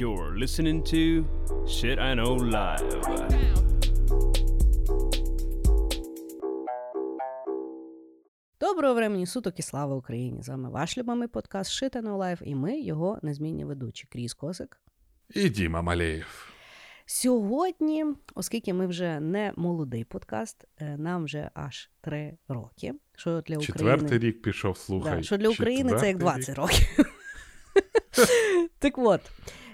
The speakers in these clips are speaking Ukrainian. You're listening to Shit I Know Live. Доброго времени суток і слава Україні! З вами ваш любимий подкаст Shit I Know Live і ми, його незмінні ведучі Кріс Косик і Діма Малеєв. Сьогодні, оскільки ми вже не молодий подкаст, нам вже аж 3 роки. Що для України... 4-й рік пішов, слухай. Да, що для України це як 20 років. Так от,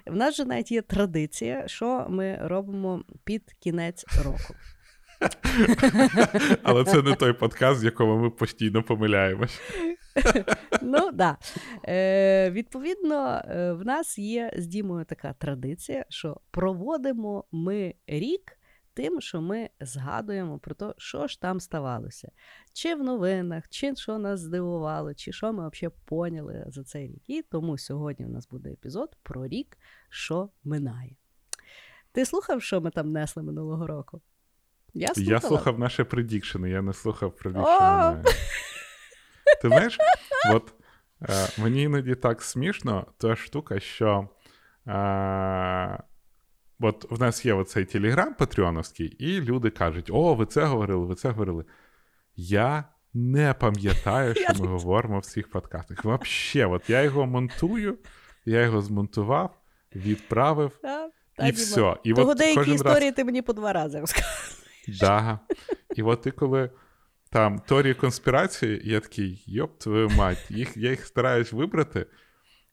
в нас же навіть є традиція, що ми робимо під кінець року. Але це не той подкаст, в якому ми постійно помиляємось. Ну, да. Відповідно, в нас є з Дімою така традиція, що проводимо ми рік тим, що ми згадуємо про те, що ж там ставалося. Чи в новинах, чи що нас здивувало, чи що ми взагалі поняли за цей рік. І тому сьогодні у нас буде епізод про рік, що минає. Ти слухав, що ми там несли минулого року? Я слухав наші предікшени, я не слухав предікшени. Ти знаєш, от мені іноді так смішно та штука, що от в нас є оцей телеграм патреоновський, і люди кажуть, о, ви це говорили, ви це говорили. Я не пам'ятаю, що ми говоримо в всіх подкастах. Вообще, от я його монтую, я його змонтував, відправив, і все. Того деякі історії ти мені по 2 рази розказуєш. Да. І от ти коли там теорії конспірації, я такий, йоп твою мать, я їх стараюсь вибрати,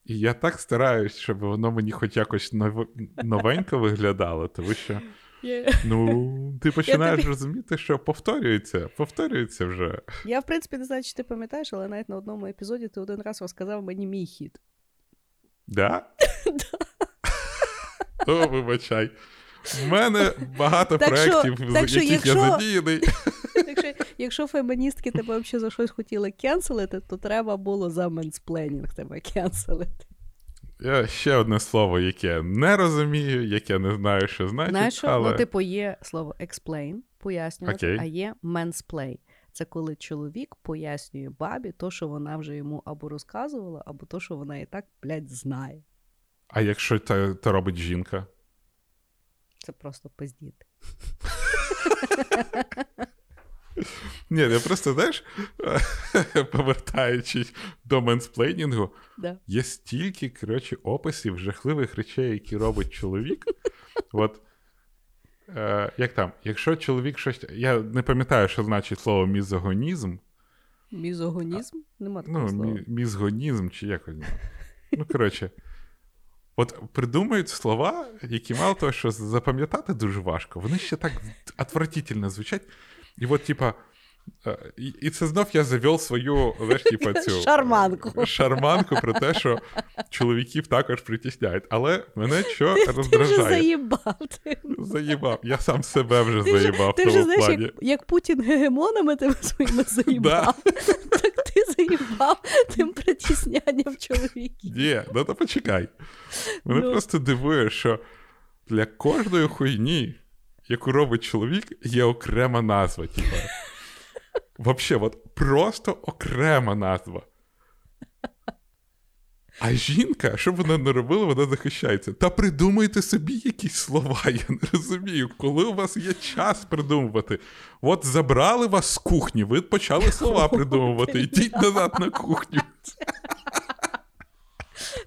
і я так стараюсь, щоб воно мені хоч якось новенько виглядало, тому що, ну, ти починаєш розуміти, що повторюється вже. Я, в принципі, не знаю, чи ти пам'ятаєш, але навіть на одному епізоді ти один раз розказав мені мій хід. Да? О, вибачай. У мене багато проєктів, яких я задіяний. Якщо феміністки тебе взагалі за щось хотіли кенселити, то треба було за менспленінг тебе кенселити. Я ще одне слово, яке не розумію, яке не знаю, що значить. Знаєш, але... ну, типу, є слово explain, пояснювати, а є mansplay. Це коли чоловік пояснює бабі то, що вона вже йому або розказувала, або то, що вона і так, блядь, знає. А якщо це робить жінка? Це просто пиздіти. Ні, я просто, знаєш, повертаючись до менсплейнінгу, є стільки, коротше, описів жахливих речей, які робить чоловік. От, як там, якщо чоловік щось... Я не пам'ятаю, що значить слово мізогонізм. Мізогонізм? Нема такого слова. Ну, мізогонізм чи якось. Ну, коротше... От придумують слова, які мало того, що запам'ятати дуже важко, вони ще так отвратительно звучать. І от, типа, і це знов я завів свою, знаєш, типа, цю... Шарманку про те, що чоловіків також притісняють. Але мене що роздражає? Ти вже заїбав. Заїбав. Я сам себе вже заїбав. Ти вже, знаєш, як Путін гегемонами тебе своїми заїбав. Так ти заїбав тим притіснянням чоловіків. Ні, ну то почекай. Мене просто дивує, що для кожної хуйні, яку робить чоловік, є окрема назва, типа. Вообще, от просто окрема назва. А жінка, що б вона не робила, вона захищається. Та придумайте собі якісь слова, я не розумію, коли у вас є час придумувати. От забрали вас з кухні, ви почали слова придумувати, йдіть назад на кухню.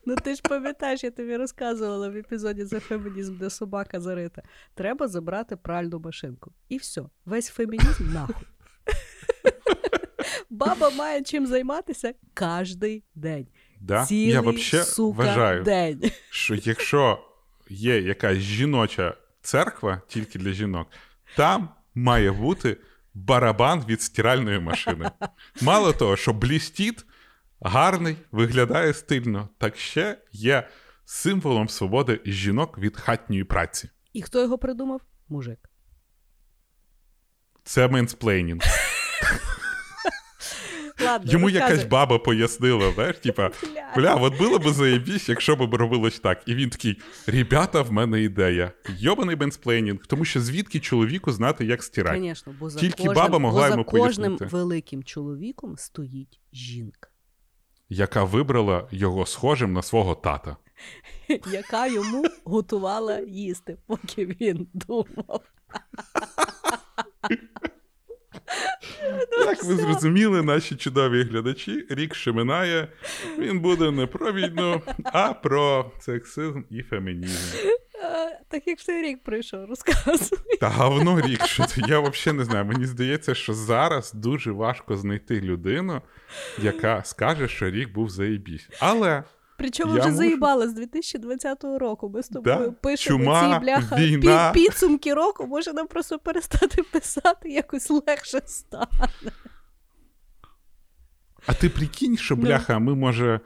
Ну ти ж пам'ятаєш, я тобі розказувала в епізоді за фемінізм, де собака зарита. Треба забрати пральну машинку. І все, весь фемінізм нахуй. Баба має чим займатися кожний день. Да? Цілий, я вообще вважаю, день. Що якщо є якась жіноча церква тільки для жінок, там має бути барабан від стиральної машини. Мало того, що блістіт, гарний, виглядає стильно, так ще є символом свободи жінок від хатньої праці. І хто його придумав? Мужик. Це менсплейнінг. Ладно, йому якась баба пояснила, знаєш, типа, бля, от було б заєбісь, якщо б робилось так. І він такий, ребята, в мене ідея. Йобаний менсплейнінг, тому що звідки чоловіку знати, як стирати? Конечно, бо тільки баба могла йому пояснити. Бо за кожним великим чоловіком стоїть жінка. Яка вибрала його схожим на свого тата. яка йому готувала їсти, поки він думав. Як ви зрозуміли, наші чудові глядачі, рік ще минає, він буде не про війну, а про сексизм і фемінізм. Так як ще рік пройшов, розказуй. Та гавно рік, що це, я взагалі не знаю. Мені здається, що зараз дуже важко знайти людину, яка скаже, що рік був заєбісь. Але... Причому вже заїбала з 2020 року. Ми з тобою пишемо чума, ці, бляха, війна. Підсумки року. Може, нам просто перестати писати, якось легше стане. А ти прикинь, що, бляха, ми, може,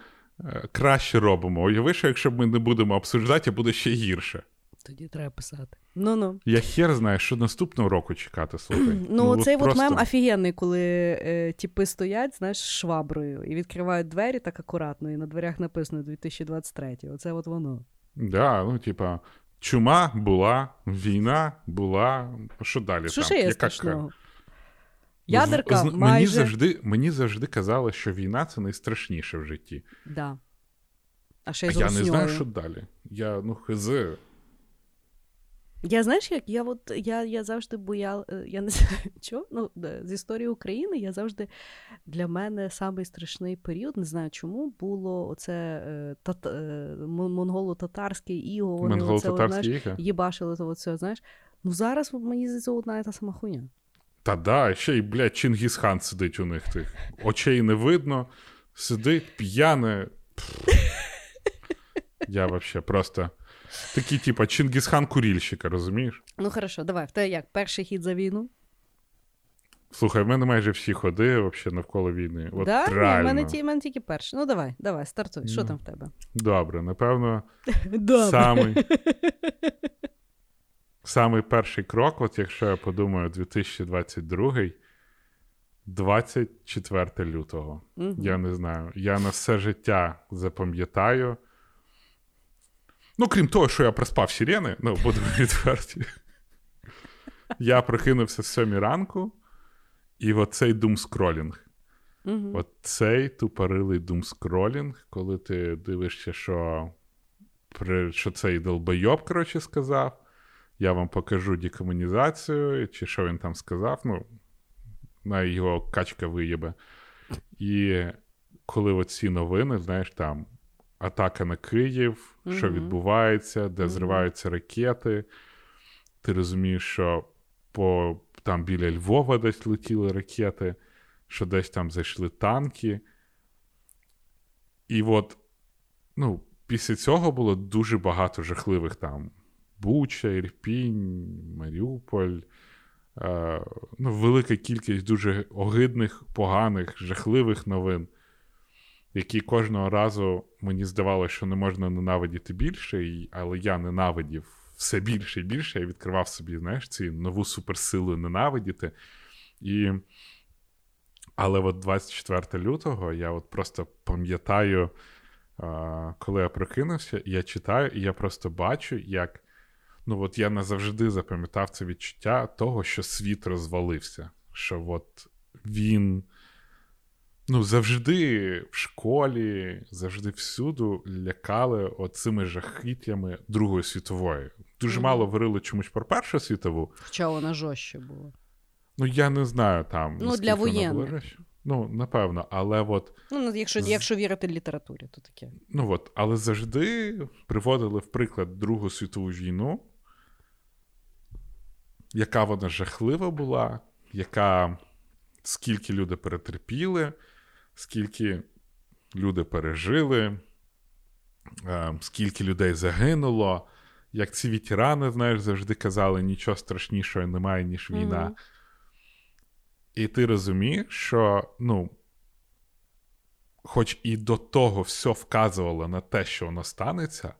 краще робимо. Уяви, що якщо ми не будемо обсуждати, буде ще гірше. Тоді треба писати. Ну-ну. Я хер знаю, що наступного року чекати, слухай. Ну, цей просто... мем офігенний, коли тіпи стоять, знаєш, з шваброю і відкривають двері так акуратно, і на дверях написано 2023. Оце от воно. Да, ну, типа, чума була, війна була, що далі що там? Що ще є страшного? Ядерка майже... Мені завжди казали, що війна – це найстрашніше в житті. Да. А ще й з русньою. Я не знаю, що далі. Я, ну, хз... Я, знаєш, як, я завжди бояла, я не знаю, чого, ну, з історії України я завжди, для мене самий страшний період, не знаю чому, було оце монголо-татарське іго, вони оце, їбашили того цього, знаєш, ну зараз мені здається одна і та сама хуйня. Та да, ще й, блядь, Чингісхан сидить у них тих, очей не видно, сидить, п'яне, я взагалі просто... Такі, типа, Чингісхан-курільщика, розумієш? Ну, хорошо, давай, в те як? Перший хід за війну? Слухай, в мене майже всі ходи, взагалі, навколо війни. От да? Реально. Ні, в мене тільки перший. Ну, давай, стартуй. Що там в тебе? Добре, напевно, самий перший крок, от якщо я подумаю, 2022-й, 24 лютого. Угу. Я не знаю, я на все життя запам'ятаю. Ну, крім того, що я проспав сирени, ну, будемо відверті. Я прокинувся в 7 ранку, і оцей думскролінг. Угу. Оцей тупорилий думскролінг, коли ти дивишся, що цей долбойоб, коротше, сказав, я вам покажу декомунізацію, чи що він там сказав, ну, на його качка виєбе. І коли оці новини, знаєш, там, атака на Київ, що відбувається, де зриваються ракети. Ти розумієш, що там біля Львова десь летіли ракети, що десь там зайшли танки. І от, ну, після цього було дуже багато жахливих там. Буча, Ірпінь, Маріуполь. Ну, велика кількість дуже огидних, поганих, жахливих новин, які кожного разу мені здавалося, що не можна ненавидіти більше, але я ненавидів все більше і більше. Я відкривав собі, знаєш, цю нову суперсилу ненавидіти. Але от 24 лютого я от просто пам'ятаю, коли я прокинувся, я читаю, і я просто бачу, як... Ну от я назавжди запам'ятав це відчуття того, що світ розвалився, що от він... Ну, завжди в школі, завжди всюду лякали оцими жахіттями Другої світової. Дуже мало говорили чомусь про Першу світову. Хоча вона жорстче була. Ну, я не знаю там. Ну, для воєнних. Ну, напевно, але от... Ну, якщо вірити літературі, то таке. Ну, от, але завжди приводили, в приклад, Другу світову війну, яка вона жахлива була, яка... Скільки люди перетерпіли, скільки люди пережили, скільки людей загинуло. Як ці ветерани, знаєш, завжди казали, нічого страшнішого немає, ніж війна. І ти розумієш, що, ну, хоч і до того все вказувало на те, що воно станеться,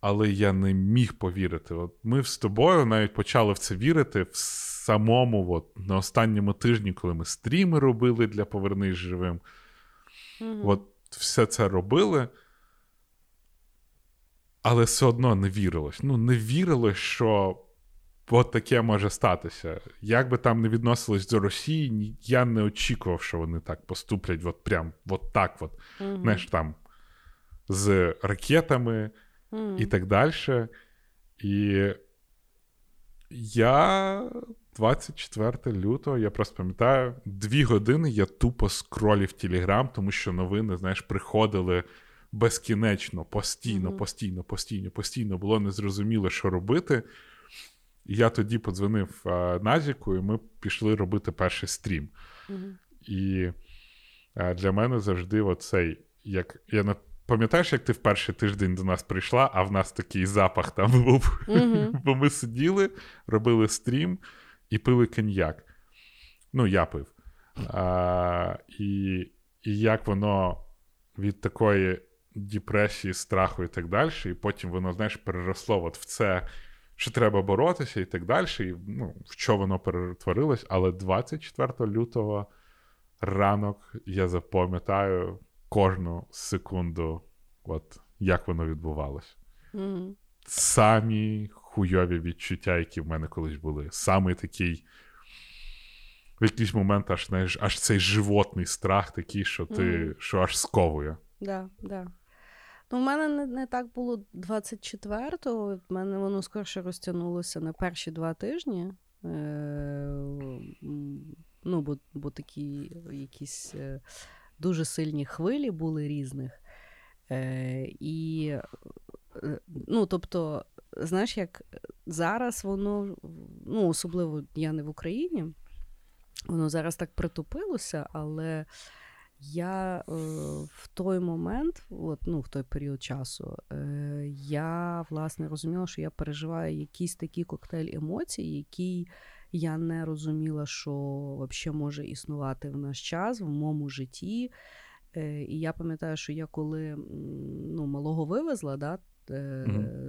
але я не міг повірити. От ми з тобою навіть почали в це вірити в самому, от, на останньому тижні, коли ми стріми робили для «Повернись живим». От все це робили, але все одно не вірилось. Ну, не вірилось, що от таке може статися. Як би там не відносилось до Росії, я не очікував, що вони так поступлять, от прям, от так, от. Знаєш, там, з ракетами і так далі. І я 24 лютого, я просто пам'ятаю, 2 години я тупо скролів Телеграм, тому що новини, знаєш, приходили безкінечно, постійно. Було незрозуміло, що робити. Я тоді подзвонив Назіку, і ми пішли робити перший стрім. І для мене завжди оцей, як я пам'ятаєш, як ти в перший тиждень до нас прийшла, а в нас такий запах там був. Бо ми сиділи, робили стрім і пили коньяк. Ну, я пив. І як воно від такої депресії, страху і так далі, і потім воно, знаєш, переросло от в це, що треба боротися і так далі, і, ну, в що воно перетворилось, але 24 лютого ранок я запам'ятаю кожну секунду, от, як воно відбувалось. Самі хуйові відчуття, які в мене колись були. Самий такий, в якийсь момент аж, знаєш, аж цей животний страх такий, що ти, що аж сковує. Да, да. Ну, в мене не так було 24-го, в мене воно скорше розтягнулося на перші 2 тижні. Ну, бо такі якісь дуже сильні хвилі були різних. І, ну, тобто, знаєш, як зараз воно, ну, особливо я не в Україні, воно зараз так притупилося, але я в той момент, от, ну, в той період часу, я, власне, розуміла, що я переживаю якийсь такий коктейль емоцій, який я не розуміла, що взагалі може існувати в наш час, в моєму житті. І я пам'ятаю, що я коли, ну, малого вивезла, да,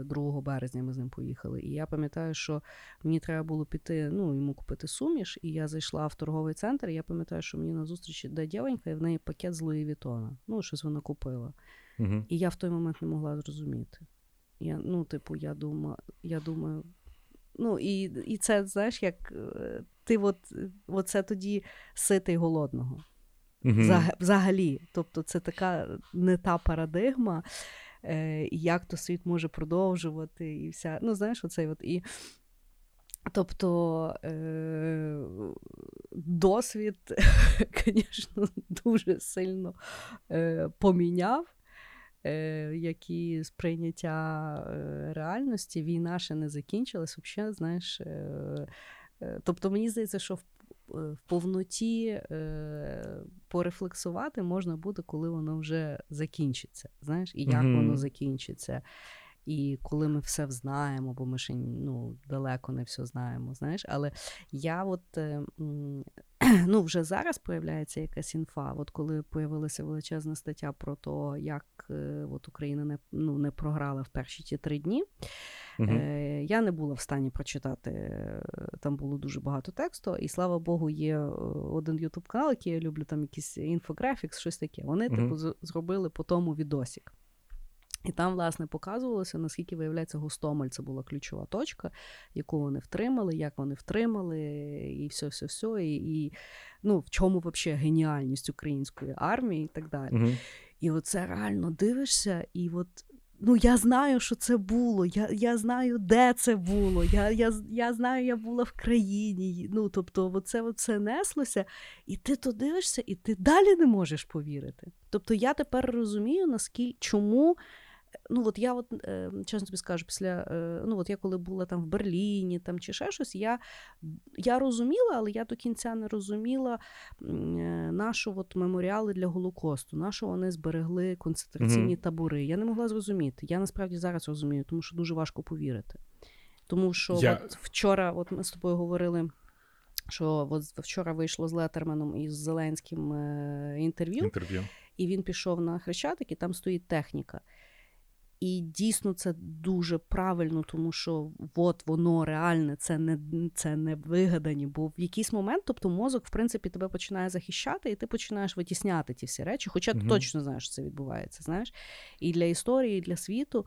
2 березня ми з ним поїхали. І я пам'ятаю, що мені треба було піти, ну, йому купити суміш, і я зайшла в торговий центр, і я пам'ятаю, що мені на зустрічі йде дівчинка, і в неї пакет з Луї Вітона. Ну, щось вона купила. І я в той момент не могла зрозуміти. Я, ну, типу, я думаю, ну, і це, знаєш, як ти от це тоді ситий голодного. Взагалі. Тобто це така не та парадигма, і як то світ може продовжувати, і вся, ну, знаєш, оцей от, і, тобто, досвід, звісно, дуже сильно поміняв, які сприйняття реальності, війна ще не закінчилась, взагалі, знаєш, тобто, мені здається, що в повноті порефлексувати можна буде, коли воно вже закінчиться, знаєш, і як воно закінчиться, і коли ми все знаємо, бо ми ще, ну, далеко не все знаємо, знаєш, але я от, ну, вже зараз появляється якась інфа, от коли появилася величезна стаття про те, як от Україна не, ну, не програла в перші ті 3 дні, я не була в стані прочитати, там було дуже багато тексту, і, слава Богу, є один ютуб-канал, який я люблю, там якийсь інфографікс, щось таке. Вони, типу, зробили по тому відосік. І там, власне, показувалося, наскільки, виявляється, Густомель, це була ключова точка, яку вони втримали, як вони втримали, і все-все-все, і, ну, в чому, взагалі, геніальність української армії і так далі. І оце реально дивишся, і от, ну, я знаю, що це було, я знаю, де це було, я знаю, я була в країні, ну, тобто, оце неслося, і ти то дивишся, і ти далі не можеш повірити. Тобто, я тепер розумію, наскільки, чому, ну, от я, от, чесно тобі скажу, після, ну, от я коли була там в Берліні, там, чи ще щось, я розуміла, але я до кінця не розуміла, нашу от меморіали для Голокосту, нашу вони зберегли концентраційні табори. Я не могла зрозуміти. Я, насправді, зараз розумію, тому що дуже важко повірити. Тому що от вчора, от ми з тобою говорили, що от вчора вийшло з Летерманом і з Зеленським інтерв'ю, і він пішов на Хрещатик, і там стоїть техніка. І дійсно це дуже правильно, тому що от воно реальне, це не вигадані, бо в якийсь момент, тобто мозок, в принципі, тебе починає захищати, і ти починаєш витісняти ті всі речі, хоча ти точно знаєш, що це відбувається, знаєш, і для історії, і для світу.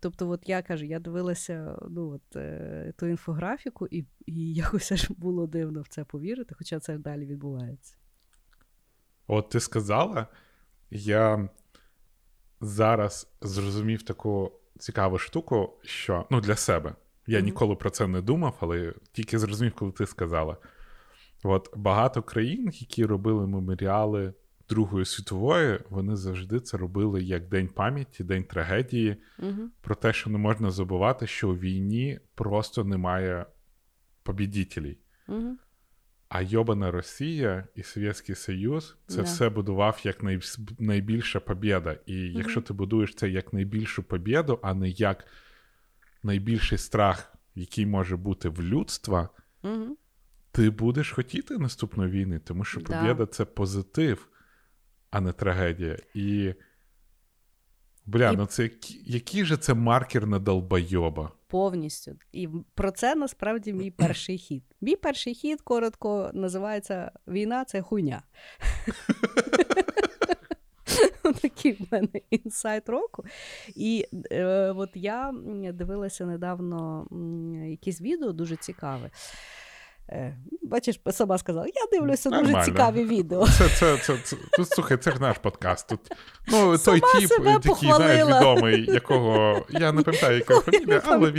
Тобто, от я кажу, я дивилася, ну, от, ту інфографіку, і якось аж було дивно в це повірити, хоча це далі відбувається. От ти сказала, я зараз зрозумів таку цікаву штуку, що, ну, для себе. Я ніколи про це не думав, але тільки зрозумів, коли ти сказала. От багато країн, які робили меморіали Другої світової, вони завжди це робили як День пам'яті, День трагедії. Про те, що не можна забувати, що у війні просто немає побідітелів. А йобана Росія і Совєтський Союз це все будував як найбільша побєда. І якщо ти будуєш це як найбільшу побєду, а не як найбільший страх, який може бути в людства, ти будеш хотіти наступної війни, тому що побєда це позитив, а не трагедія. І, бля, ну це який же це маркер на долбойоба? Повністю. І про це, насправді, мій перший хід. Мій перший хід, коротко, називається «Війна – це хуйня». Такий в мене інсайт року. І от я дивилася недавно якісь відео дуже цікаве. Бачиш, сама сказала, я дивлюся дуже цікаві відео. Це, слухай, це ж наш подкаст. Тут, ну, той тип, такий, знаєш, відомий, якого, я не пам'ятаю, якого фамілія, але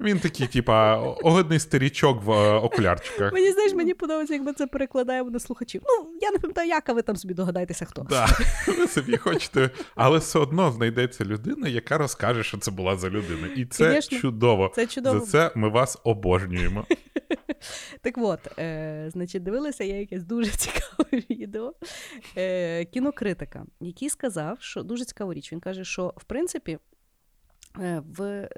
він такий, типа, огидний старічок в окулярчиках. Мені, знаєш, мені подобається, як ми це перекладаємо на слухачів. Ну, я не пам'ятаю, як, а ви там собі догадаєтеся, хто. Так, ви собі хочете, але все одно знайдеться людина, яка розкаже, що це була за людина. І це, конечно, чудово. Це чудово. За це ми вас обожнюємо. Так от, значить, дивилася я якесь дуже цікаве відео кінокритика, який сказав, що дуже цікаву річ. Він каже, що, в принципі, в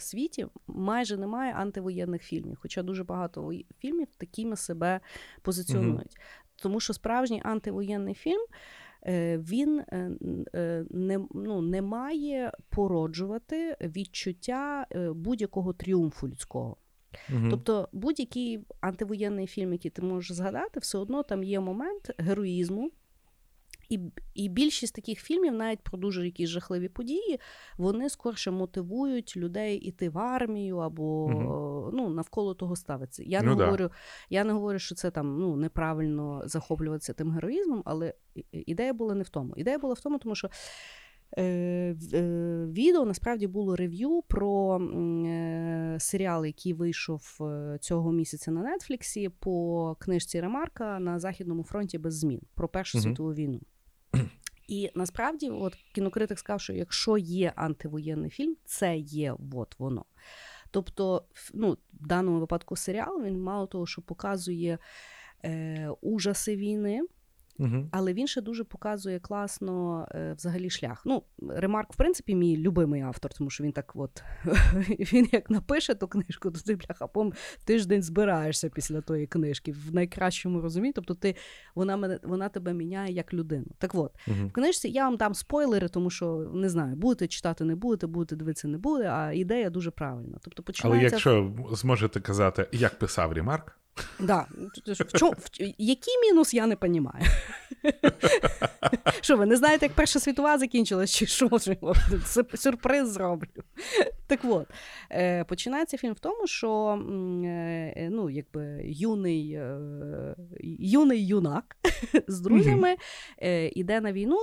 світі майже немає антивоєнних фільмів, хоча дуже багато фільмів такими себе позиціонують. Тому що справжній антивоєнний фільм, він не має породжувати відчуття будь-якого тріумфу людського. Тобто будь-який антивоєнний фільм, який ти можеш згадати, все одно там є момент героїзму. І більшість таких фільмів, навіть про дуже якісь жахливі події, вони скорше мотивують людей іти в армію або ну, навколо того ставиться. Я не говорю, що це там, ну, неправильно захоплюватися тим героїзмом, але ідея була не в тому. Ідея була в тому, тому що відео, насправді, було рев'ю про серіал, який вийшов цього місяця на Нетфліксі по книжці Ремарка «На Західному фронті без змін» про Першу світову війну. І, насправді, от кінокритик сказав, що якщо є антивоєнний фільм, це є от воно. Тобто, ну, в даному випадку серіал, він мало того, що показує ужаси війни, але він ще дуже показує класно взагалі шлях. Ну, Ремарк, в принципі, мій любимий автор, тому що він так от, він як напише ту книжку, то ти, бляха, тиждень збираєшся після тої книжки, в найкращому розумінні. Тобто ти, вона тебе міняє як людину. Так от, в книжці я вам дам спойлери, тому що, не знаю, будете читати, не будете, будете дивитися, не будете, а ідея дуже правильна. Тобто, починається... Але якщо зможете казати, як писав Ремарк, да. Який мінус, я не розумію. Що, ви не знаєте, як Перша світова закінчилась? Чи що? Сюрприз зроблю. Так от, починається фільм в тому, що, ну, якби юний юнак з друзями іде на війну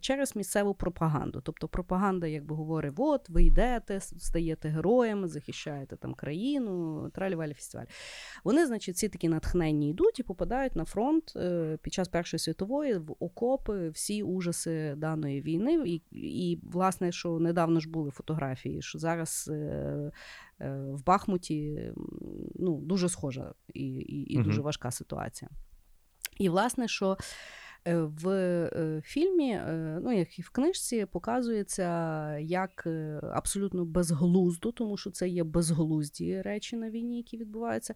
через місцеву пропаганду. Тобто пропаганда, якби, говорить, от, ви йдете, стаєте героями, захищаєте там країну, тралівалі фестиваль. Вони, значить, всі такі натхненні йдуть і попадають на фронт під час Першої світової, в окопи, всі ужаси даної війни. І власне, що недавно ж були фотографії, що зараз в Бахмуті, ну, дуже схожа і дуже важка ситуація. І, власне, що в фільмі, ну, як і в книжці, показується як абсолютно безглуздо, тому що це є безглузді речі на війні, які відбуваються,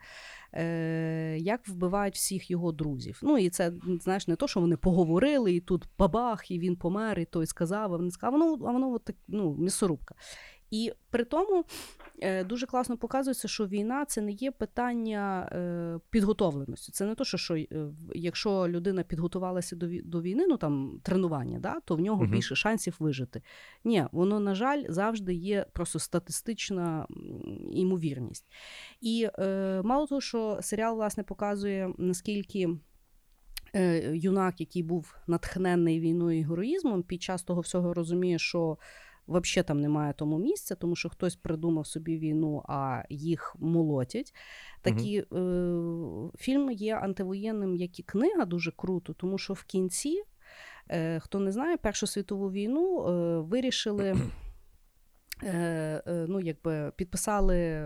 як вбивають всіх його друзів. Ну, і це, знаєш, не то, що вони поговорили, і тут бабах, і він помер, і той сказав, а він сказав, а воно от так, ну, м'ясорубка. І при тому дуже класно показується, що війна – це не є питання підготовленості. Це не то, що якщо людина підготувалася до війни, ну там тренування, да, то в нього більше шансів вижити. Ні, воно, на жаль, завжди є просто статистична ймовірність. І мало того, що серіал, власне, показує, наскільки юнак, який був натхнений війною і героїзмом, під час того всього розуміє, що взагалі там немає тому місця, тому що хтось придумав собі війну, а їх молотять. Такі фільми є антивоєнним, як і книга, дуже круто, тому що в кінці, хто не знає, Першу світову війну вирішили... ну, якби підписали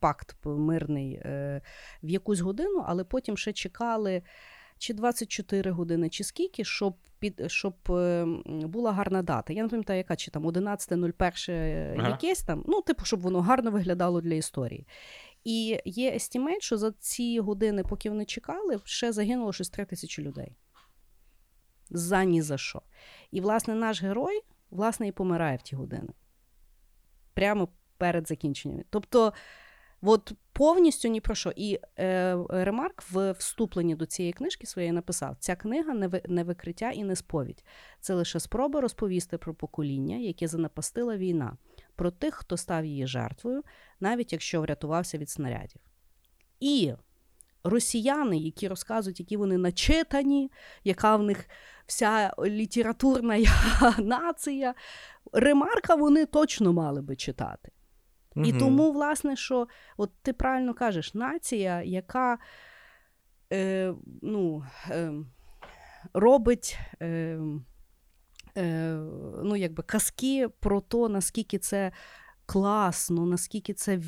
пакт мирний в якусь годину, але потім ще чекали чи 24 години, чи скільки, щоб була гарна дата. Я не пам'ятаю, яка, чи там 11.01 якесь там, ну, типу, щоб воно гарно виглядало для історії. І є естімейт, що за ці години, поки вони чекали, ще загинуло щось 3000 людей. За ні за що. І, власне, наш герой, власне, і помирає в ті години. Прямо перед закінченням. Тобто, от повністю ні про що. І Ремарк в вступленні до цієї книжки своєї написав: ця книга не викриття і не сповідь. Це лише спроба розповісти про покоління, яке занапастила війна, про тих, хто став її жертвою, навіть якщо врятувався від снарядів. І росіяни, які розказують, які вони начитані, яка в них вся літературна нація, Ремарка вони точно мали би читати. Угу. І тому, власне, що от ти правильно кажеш, нація, яка робить казки про то, наскільки це класно, наскільки це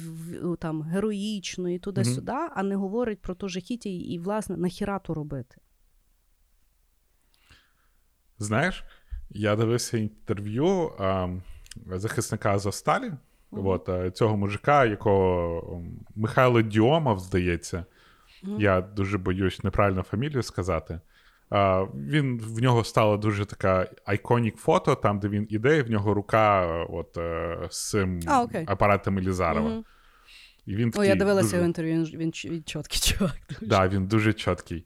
там героїчно і туди-сюди, а не говорить про то жахіття і, власне, нахіра то робити. Знаєш, я дивився інтерв'ю захисника Азовсталі, цього мужика, якого Михайло Діомов, здається. Я дуже боюсь неправильно фамілію сказати. В нього стала дуже така айконік фото, там, де він іде, і в нього рука з цим апаратом Елізарова. Я дивилася його інтерв'ю, він чіткий чувак. Так, він дуже чіткий.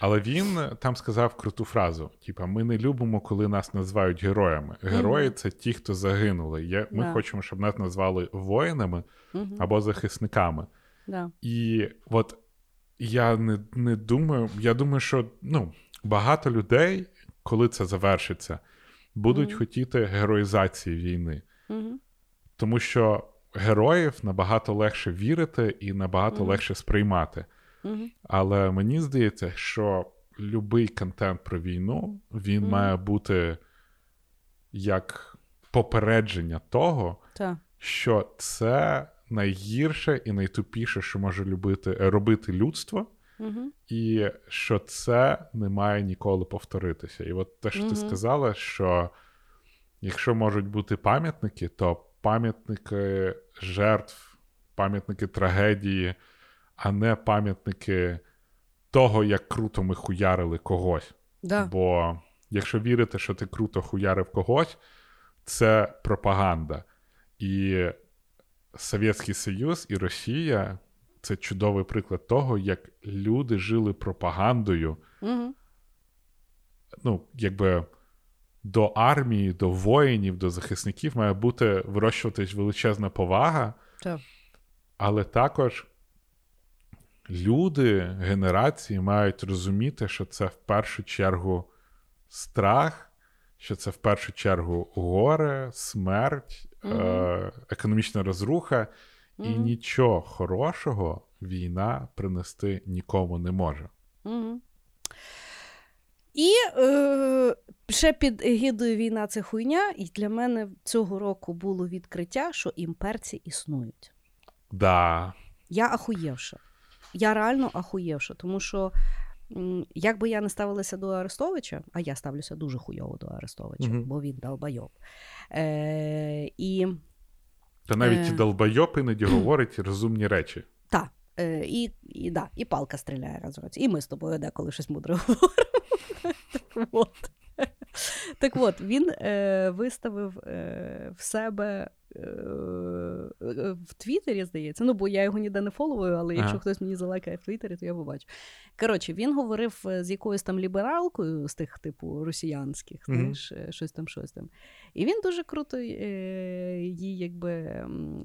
Але він там сказав круту фразу, типу, ми не любимо, коли нас називають героями. Герої – це ті, хто загинули. Ми хочемо, щоб нас назвали воїнами або захисниками. Да. І я не думаю, я думаю, що багато людей, коли це завершиться, будуть хотіти героїзації війни. Тому що героїв набагато легше вірити і набагато легше сприймати. Але мені здається, що любий контент про війну, він має бути як попередження того, що це найгірше і найтупіше, що може робити людство, і що це не має ніколи повторитися. І те, що ти сказала, що якщо можуть бути пам'ятники, то пам'ятники жертв, пам'ятники трагедії, а не пам'ятники того, як круто ми хуярили когось. Да. Бо якщо вірити, що ти круто хуярив когось, це пропаганда. І Совєтський Союз і Росія – це чудовий приклад того, як люди жили пропагандою. До армії, до воїнів, до захисників має бути вирощуватись величезна повага. Так. Але також люди, генерації мають розуміти, що це в першу чергу страх, що це в першу чергу горе, смерть, економічна розруха, і нічого хорошого війна принести нікому не може. І ще під егідою «Війна – це хуйня», і для мене цього року було відкриття, що імперці існують. Да. Я ахуєвша. Я реально ахуєвша, тому що як би я не ставилася до Арестовича, а я ставлюся дуже хуйово до Арестовича, бо він долбайоб. Та навіть долбайоб іноді говорить розумні речі. Так, і палка стріляє раз в році, і ми з тобою деколи щось мудре говоримо. Так от, він виставив в себе в Твіттері, здається, бо я його ніде не фоловую, але якщо хтось мені залайкає в Твіттері, то я побачу. Коротше, він говорив з якоюсь там лібералкою з тих типу росіянських, щось там. І він дуже круто їй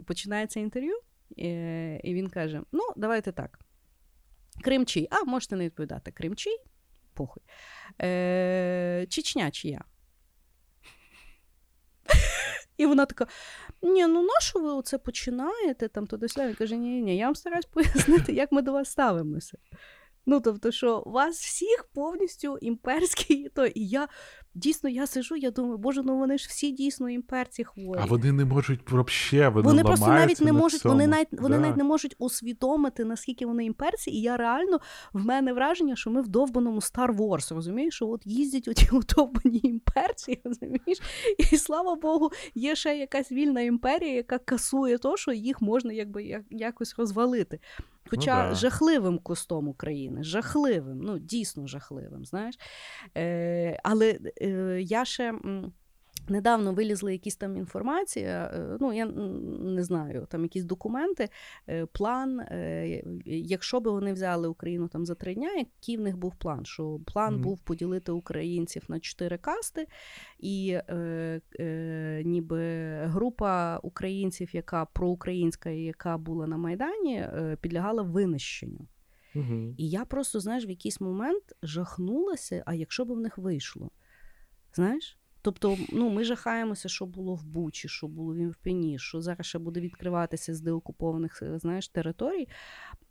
починає це інтерв'ю, і він каже: давайте так, Кримчий, можете не відповідати, Кримчий, похуй. Чечня чия? І вона така, ні, ну нащо ви оце починаєте, там, туди-сюди? Каже, ні, я вам стараюсь пояснити, як ми до вас ставимося. Ну, тобто, що вас всіх повністю імперські, то, і я, дійсно, я сижу, я думаю, боже, ну вони ж всі дійсно імперці хворі. А вони не можуть взагалі, вони просто навіть не можуть, вони навіть не можуть усвідомити, наскільки вони імперці, і я реально, в мене враження, що ми в довбаному Star Wars, розумієш, що от їздять оті довбані імперці, розумієш, і слава Богу, є ще якась вільна імперія, яка касує то, що їх можна якби якось розвалити. Хоча жахливим кустом України, жахливим, ну дійсно жахливим, знаєш. Але я ще недавно вилізла якісь там інформація, ну я не знаю, там якісь документи, план, якщо би вони взяли Україну там за 3 дні, який в них був план? Що план був поділити українців на 4 касти, і ніби група українців, яка проукраїнська, яка була на Майдані, підлягала винищенню. Угу. І я просто, знаєш, в якийсь момент жахнулася, а якщо б в них вийшло, знаєш? Тобто, ну, ми жахаємося, що було в Бучі, що було в Ірпені, що зараз ще буде відкриватися з деокупованих, знаєш, територій.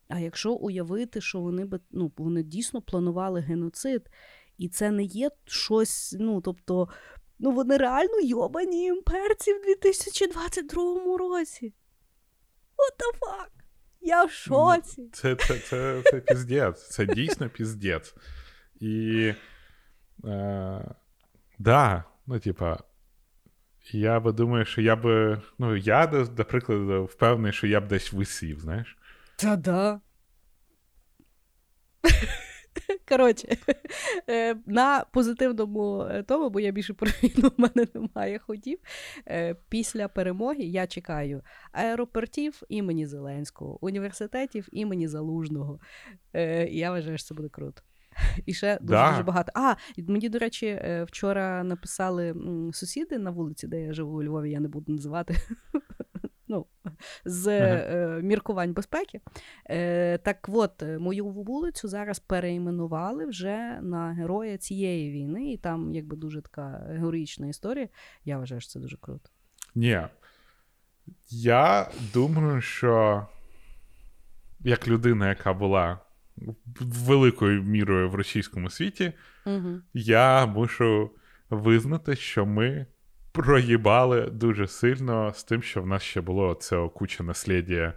А якщо уявити, що вони би, ну, вони дійсно планували геноцид, і це не є щось, ну, тобто, ну, вони реально йобані імперці в 2022 році. What the fuck? Я в шоці. Це піздець. Це дійсно піздець. І да, ну, типа, я би думаю, що я би, ну, я, до прикладу, впевнений, що я б десь висів, знаєш? Та-да. Коротше, на позитивному тому, бо я більше про війну, в мене немає ходів, після перемоги я чекаю аеропортів імені Зеленського, університетів імені Залужного. Я вважаю, що це буде круто. І ще дуже багато. А, мені, до речі, вчора написали сусіди на вулиці, де я живу у Львові, я не буду називати, ну, з міркувань безпеки. Так от, мою вулицю зараз перейменували вже на героя цієї війни, і там, якби, дуже така героїчна історія. Я вважаю, що це дуже круто. Ні, я думаю, що як людина, яка була великою мірою в російському світі, я мушу визнати, що ми проїбали дуже сильно з тим, що в нас ще було це куча наслідя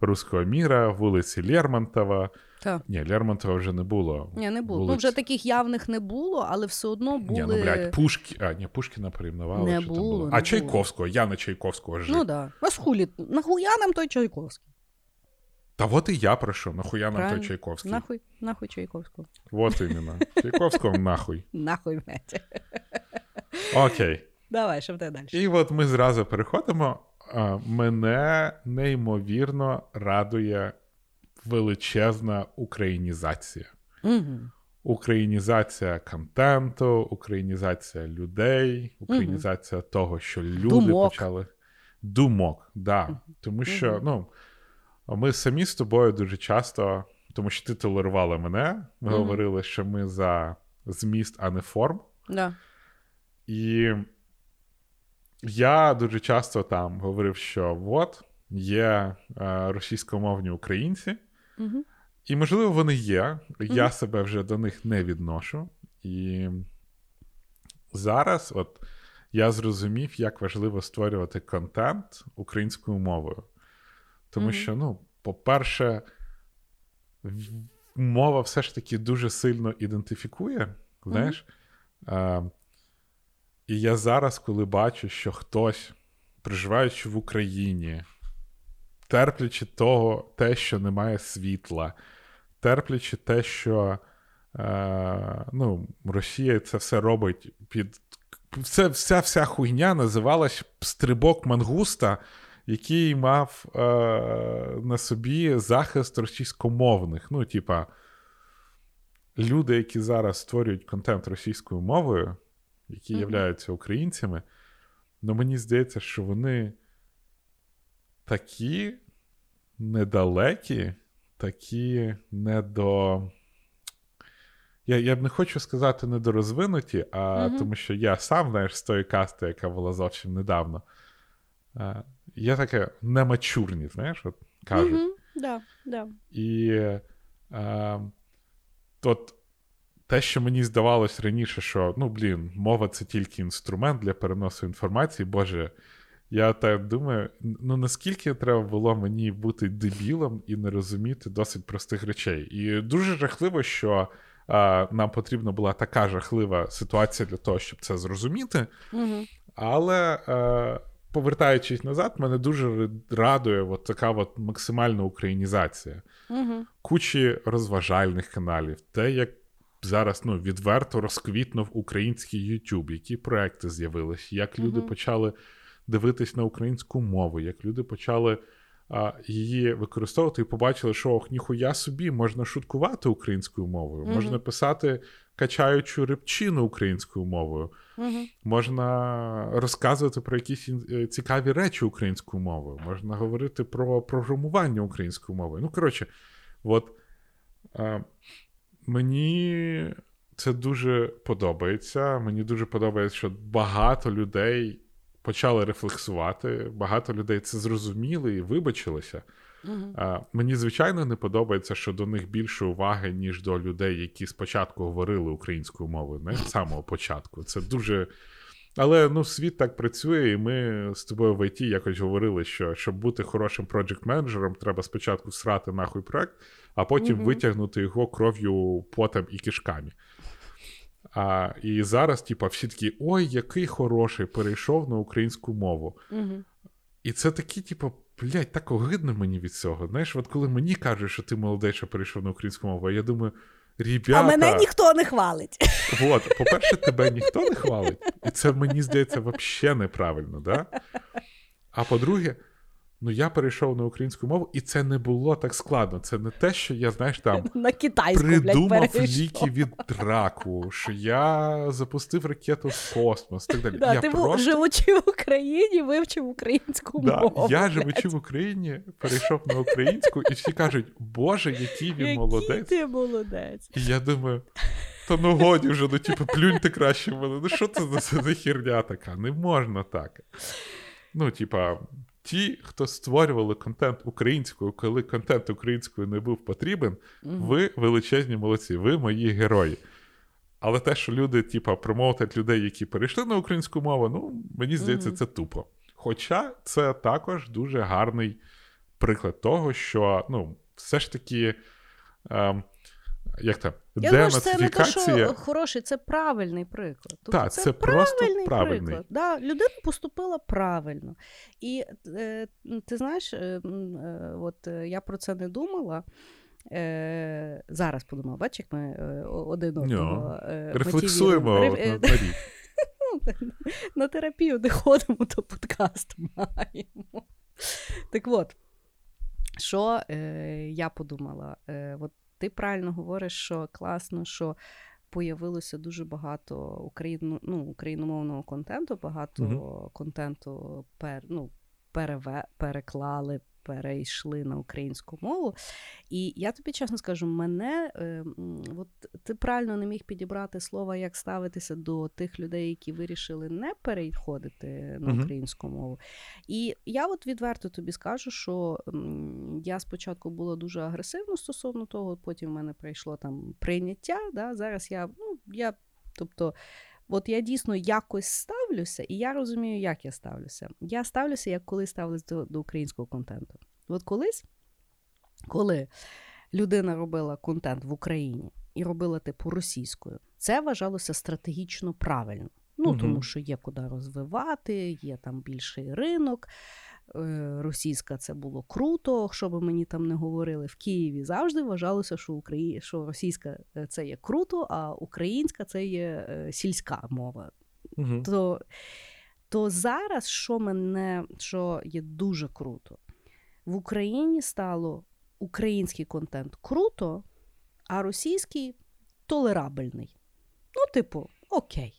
руського міра, вулиці Лермонтова. Та. Ні, Лермонтова вже не було. Ні, не було. Вулиць... Ну, вже таких явних не було, але все одно були... Ні, ну, блядь, Пушкіна перейменували. Не було, було. А Чайковського, я на Чайковського жив. Ну, да. А схулі, нахуя нам той Чайковський? Та от і я прошу, нахуя нам той Чайковський? Нахуй Чайковського. Вот іменно. Чайковського нахуй. Нахуй, блядь. Окей. Давай, що буде далі. І от ми зразу переходимо. Мене неймовірно радує величезна українізація. Угу. Українізація контенту, українізація людей, українізація того, що люди почали... Думок, да. Тому що, ну... Ми самі з тобою дуже часто, тому що ти толерувала мене, ми говорили, що ми за зміст, а не форм. Да. І я дуже часто там говорив, що от, є російськомовні українці, і, можливо, вони є, я себе вже до них не відношу. І зараз от я зрозумів, як важливо створювати контент українською мовою. Тому що, ну, по-перше, мова все ж таки дуже сильно ідентифікує, знаєш. І я зараз, коли бачу, що хтось, проживаючи в Україні, терплячи того, те, що немає світла, терплячи те, що ну, Росія це все робить під... Це вся хуйня називалась «Стрибок мангуста», який мав на собі захист російськомовних. Ну, типа, люди, які зараз створюють контент російською мовою, які являються українцями, ну, мені здається, що вони такі недалекі, такі недо... Я б не хочу сказати недорозвинуті, тому що я сам, знаєш, з тої касти, яка була зовсім недавно. Я таке немачурні, знаєш, от кажуть. Да. І от те, що мені здавалось раніше, що, мова це тільки інструмент для переносу інформації, боже, я так думаю, наскільки треба було мені бути дебілом і не розуміти досить простих речей. І дуже жахливо, що нам потрібна була така жахлива ситуація для того, щоб це зрозуміти. Але, повертаючись назад, мене дуже радує от така от максимальна українізація. Кучі розважальних каналів, те, як зараз відверто розквітнув український YouTube, які проекти з'явились, як люди почали дивитись на українську мову, як люди почали її використовувати і побачили, що ніхуя собі, можна шуткувати українською мовою, можна писати качаючу репчину українською мовою, можна розказувати про якісь цікаві речі українською мовою, можна говорити про програмування українською мовою. Мені це дуже подобається. Мені дуже подобається, що багато людей почали рефлексувати, багато людей це зрозуміли і вибачилися. Мені, звичайно, не подобається, що до них більше уваги, ніж до людей, які спочатку говорили українською мовою, не з самого початку. Це дуже... Але, світ так працює, і ми з тобою в ІТ якось говорили, що щоб бути хорошим проджект-менеджером, треба спочатку срати нахуй проект, а потім витягнути його кров'ю, потом і кишками. І зараз, всі такі, ой, який хороший, перейшов на українську мову. І це такі, так огидно мені від цього. Знаєш, от коли мені кажуть, що ти молодець, що перейшов на українську мову, я думаю, ребята... А мене ніхто не хвалить. По-перше, тебе ніхто не хвалить. І це, мені здається, взагалі неправильно, да? А по-друге, я перейшов на українську мову, і це не було так складно. Це не те, що я, на китайську, придумав ліки від раку, що я запустив ракету в космос, так далі. Да, ти просто... живучи в Україні, вивчив українську мову. Я, живучи в Україні, перейшов на українську, і всі кажуть, боже, який він молодець. Який ти молодець. І я думаю, годі вже, плюнь ти краще в мене. Що це за херня така? Не можна так. Ті, хто створювали контент українською, коли контент українською не був потрібен, ви величезні молодці, ви мої герої. Але те, що люди, промоутять людей, які перейшли на українську мову, мені здається, це тупо. Хоча це також дуже гарний приклад того, що, все ж таки, денацифікація... Я думаю, це хороший, це правильний приклад. Так, це просто правильний приклад. Да, людина поступила правильно. І ти знаєш, я про це не думала. Зараз подумала, бачиш, як ми один одного рефлексуємо на рік. На терапію не ходимо, то подкаст маємо. Так от, що я подумала? Ти правильно говориш, що класно, що появилося дуже багато україномовного контенту, багато контенту переклали, перейшли на українську мову. І я тобі чесно скажу, ти правильно не міг підібрати слова, як ставитися до тих людей, які вирішили не переходити на українську мову. І я відверто тобі скажу, що я спочатку була дуже агресивна стосовно того, потім в мене прийшло прийняття, да? Зараз я дійсно якось ставлюся, і я розумію, як я ставлюся. Я ставлюся, як колись ставилась до українського контенту. Коли людина робила контент в Україні і робила російською, це вважалося стратегічно правильно. Тому що є куди розвивати, є більший ринок. Російська це було круто, що би мені там не говорили. В Києві завжди вважалося, що російська це є круто, а українська це є сільська мова. То зараз, що є дуже круто, в Україні стало український контент круто, а російський толерабельний. Окей.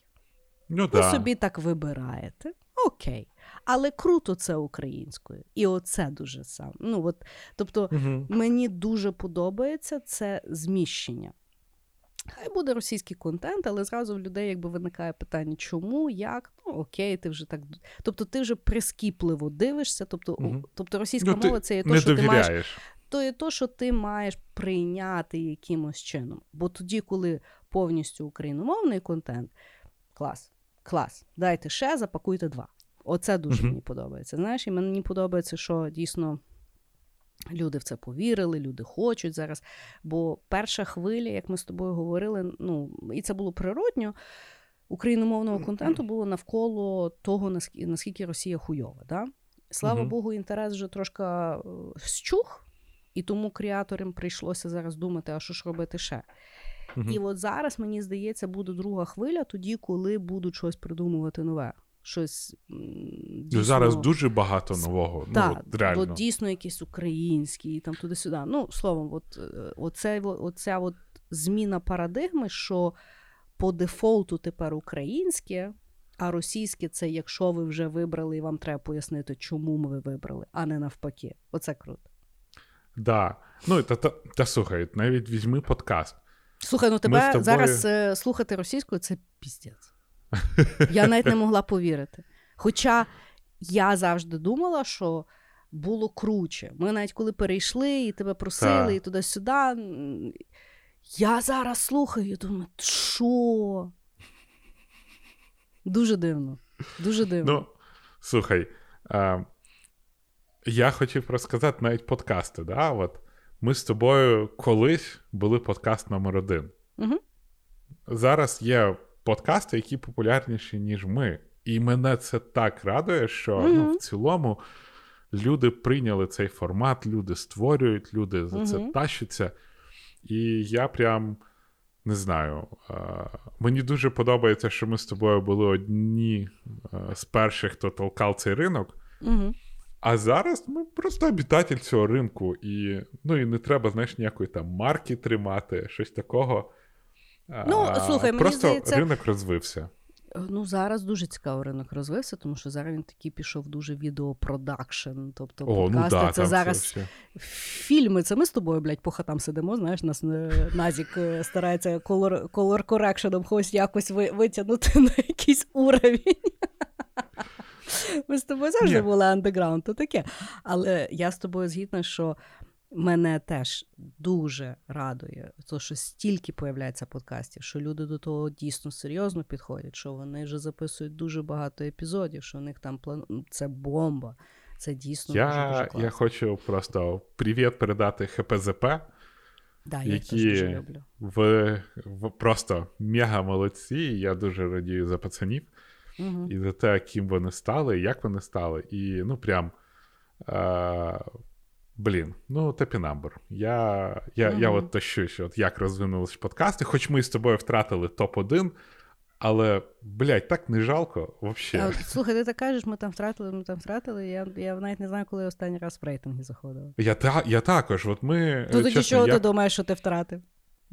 Ви собі так вибираєте. Окей. Але круто це українською. І оце дуже сам. Мені дуже подобається це зміщення. Хай буде російський контент, але зразу в людей якби виникає питання, чому, як, ну окей, ти вже так, тобто ти вже прискіпливо дивишся, тобто, тобто російська мова це є те, що ти маєш, то є то, що ти маєш прийняти якимось чином. Бо тоді, коли повністю україномовний контент, клас, дайте ще, запакуйте два. Оце дуже мені подобається. Знаєш, і мені подобається, що дійсно люди в це повірили, люди хочуть зараз. Бо перша хвиля, як ми з тобою говорили, ну, і це було природньо, україномовного контенту було навколо того, наскільки Росія хуйова. Да? Слава Богу, інтерес вже трошки щух, і тому креаторам прийшлося зараз думати, а що ж робити ще. І от зараз, мені здається, буде друга хвиля, тоді, коли будуть щось придумувати нове. Щось дійсно... Зараз дуже багато нового. Так, ну, бо дійсно якісь українські, там туди-сюди. Ну, словом, оця зміна парадигми, що по дефолту тепер українське, а російське це якщо ви вже вибрали і вам треба пояснити, чому ми вибрали, а не навпаки. Оце круто. Так. Да. Ну, та слухай, навіть візьми подкаст. Слухай, ну тебе тобою... зараз слухати російською – це піздець. Я навіть не могла повірити. Хоча я завжди думала, що було круче. Ми навіть коли перейшли, і тебе просили, і туди-сюди. Я зараз слухаю, і думаю, що? Дуже дивно. Дуже дивно. Ну, слухай, я хотів розказати навіть подкасти. Да? От ми з тобою колись були подкаст номер 1. Угу. Зараз є... подкасти, які популярніші, ніж ми. І мене це так радує, що ну, в цілому люди прийняли цей формат, люди створюють, люди за це тащаться. І я прям, не знаю, мені дуже подобається, що ми з тобою були одні з перших, хто толкав цей ринок. А зараз ми просто обітатель цього ринку. І, ну, і не треба, знаєш, ніякої там марки тримати, щось такого. Ну, слухай, мені здається, ринок розвився. Ну, зараз дуже цікаво ринок розвився, тому що зараз він такий пішов дуже відеопродакшн, тобто подкасти, ну, да, це зараз все. Фільми, це ми з тобою, блядь, по хатам сидимо, знаєш, нас Назік старається колор корекшеном когось якось витягнути на якийсь уровень. Ми з тобою завжди були андеграунд, то таке. Але я з тобою згідна, що мене теж дуже радує те, що стільки появляється подкастів, що люди до того дійсно серйозно підходять, що вони вже записують дуже багато епізодів, що у них там план... Це бомба. Це дійсно дуже класно. Я хочу просто привіт передати ХПЗП, да, які ви просто мега молодці, я дуже радію за пацанів і за те, ким вони стали, як вони стали. І ну прям... Блін, ну топінамбур. Я от тащусь, от як розвинулись подкасти, хоч ми з тобою втратили топ-1, але, блядь, так не жалко, взагалі. Слухай, ти так кажеш, ми там втратили, я навіть не знаю, коли я останній раз в рейтинги заходила. Я також, от ми... Ну тоді чого ти думаєш, що ти втратив?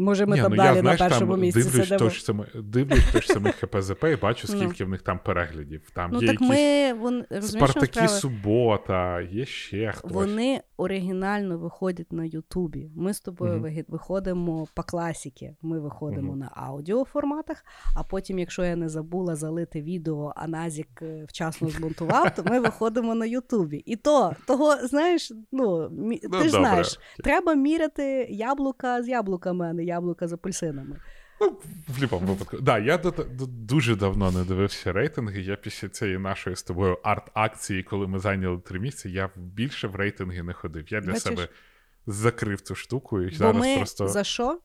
Може ми далі на першому місці сидимо? Дивлюсь то ж самих ХПЗП і бачу, скільки в них там переглядів. Там є якісь Спартаки Субота, є ще хтось. Вони оригінально виходять на Ютубі. Ми з тобою виходимо по класіки. Ми виходимо на аудіоформатах, а потім, якщо я не забула залити відео, а Назік вчасно змонтував, то ми виходимо на Ютубі. І того, знаєш, ну, ти ж знаєш, треба міряти яблука з яблуками, а не яблука з апельсинами. Ну, в любому випадку. Да, я дуже давно не дивився рейтинги. Я після цієї нашої з тобою арт-акції, коли ми зайняли 3 місця, я більше в рейтинги не ходив. Я для себе закрив цю штуку. І бо зараз ми просто... за що?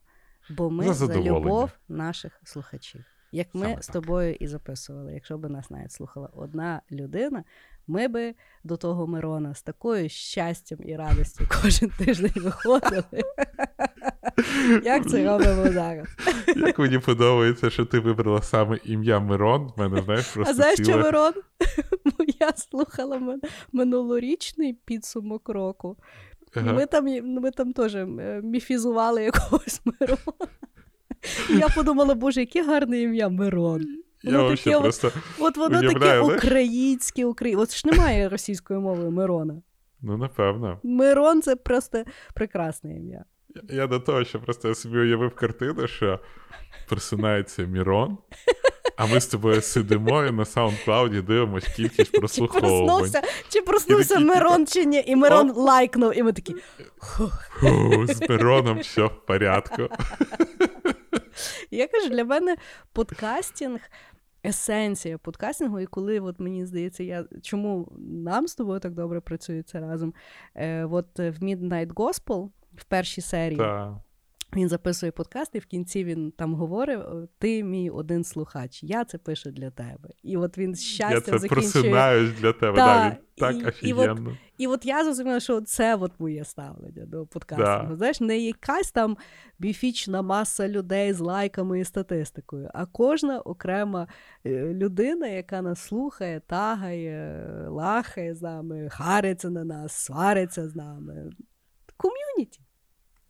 Бо ми за любов наших слухачів. Як ми саме з тобою так і записували. Якщо б нас навіть слухала одна людина, ми би до того Мирона з такою щастям і радістю кожен тиждень виходили. Як це робимо зараз? Як мені подобається, що ти вибрала саме ім'я Мирон. Мене, знаєш, просто а знаєш, що Мирон? Я слухала минулорічний підсумок року. Ми там теж міфізували якогось Мирона. Я подумала, боже, яке гарне ім'я Мирон. Воно таке, от воно таке українське. От ж немає російської мови Мирона. Ну, напевно. Мирон – це просто прекрасне ім'я. Я до того, що просто я собі уявив картину, що просинається Мірон, а ми з тобою сидимо і на SoundCloud дивимось кількість прослуховувань. Чи проснувся Мирон, чи ні, і Мирон лайкнув, і ми такі... З Мироном все в порядку. Я кажу, для мене подкастинг, есенція подкастингу, і коли, от мені здається, чому нам з тобою так добре працюється разом, от в Midnight Gospel, в першій серії, він записує подкаст, і в кінці він там говорив: ти мій один слухач, я це пишу для тебе. І от він з щастям закінчує. Я це просинаюсь для тебе, так офігенно. І от я зрозуміла, що це от моє ставлення до подкастингу. Да. Знаєш, не якась там біфічна маса людей з лайками і статистикою, а кожна окрема людина, яка нас слухає, тагає, лахає з нами, хариться на нас, свариться з нами. Ком'юніті.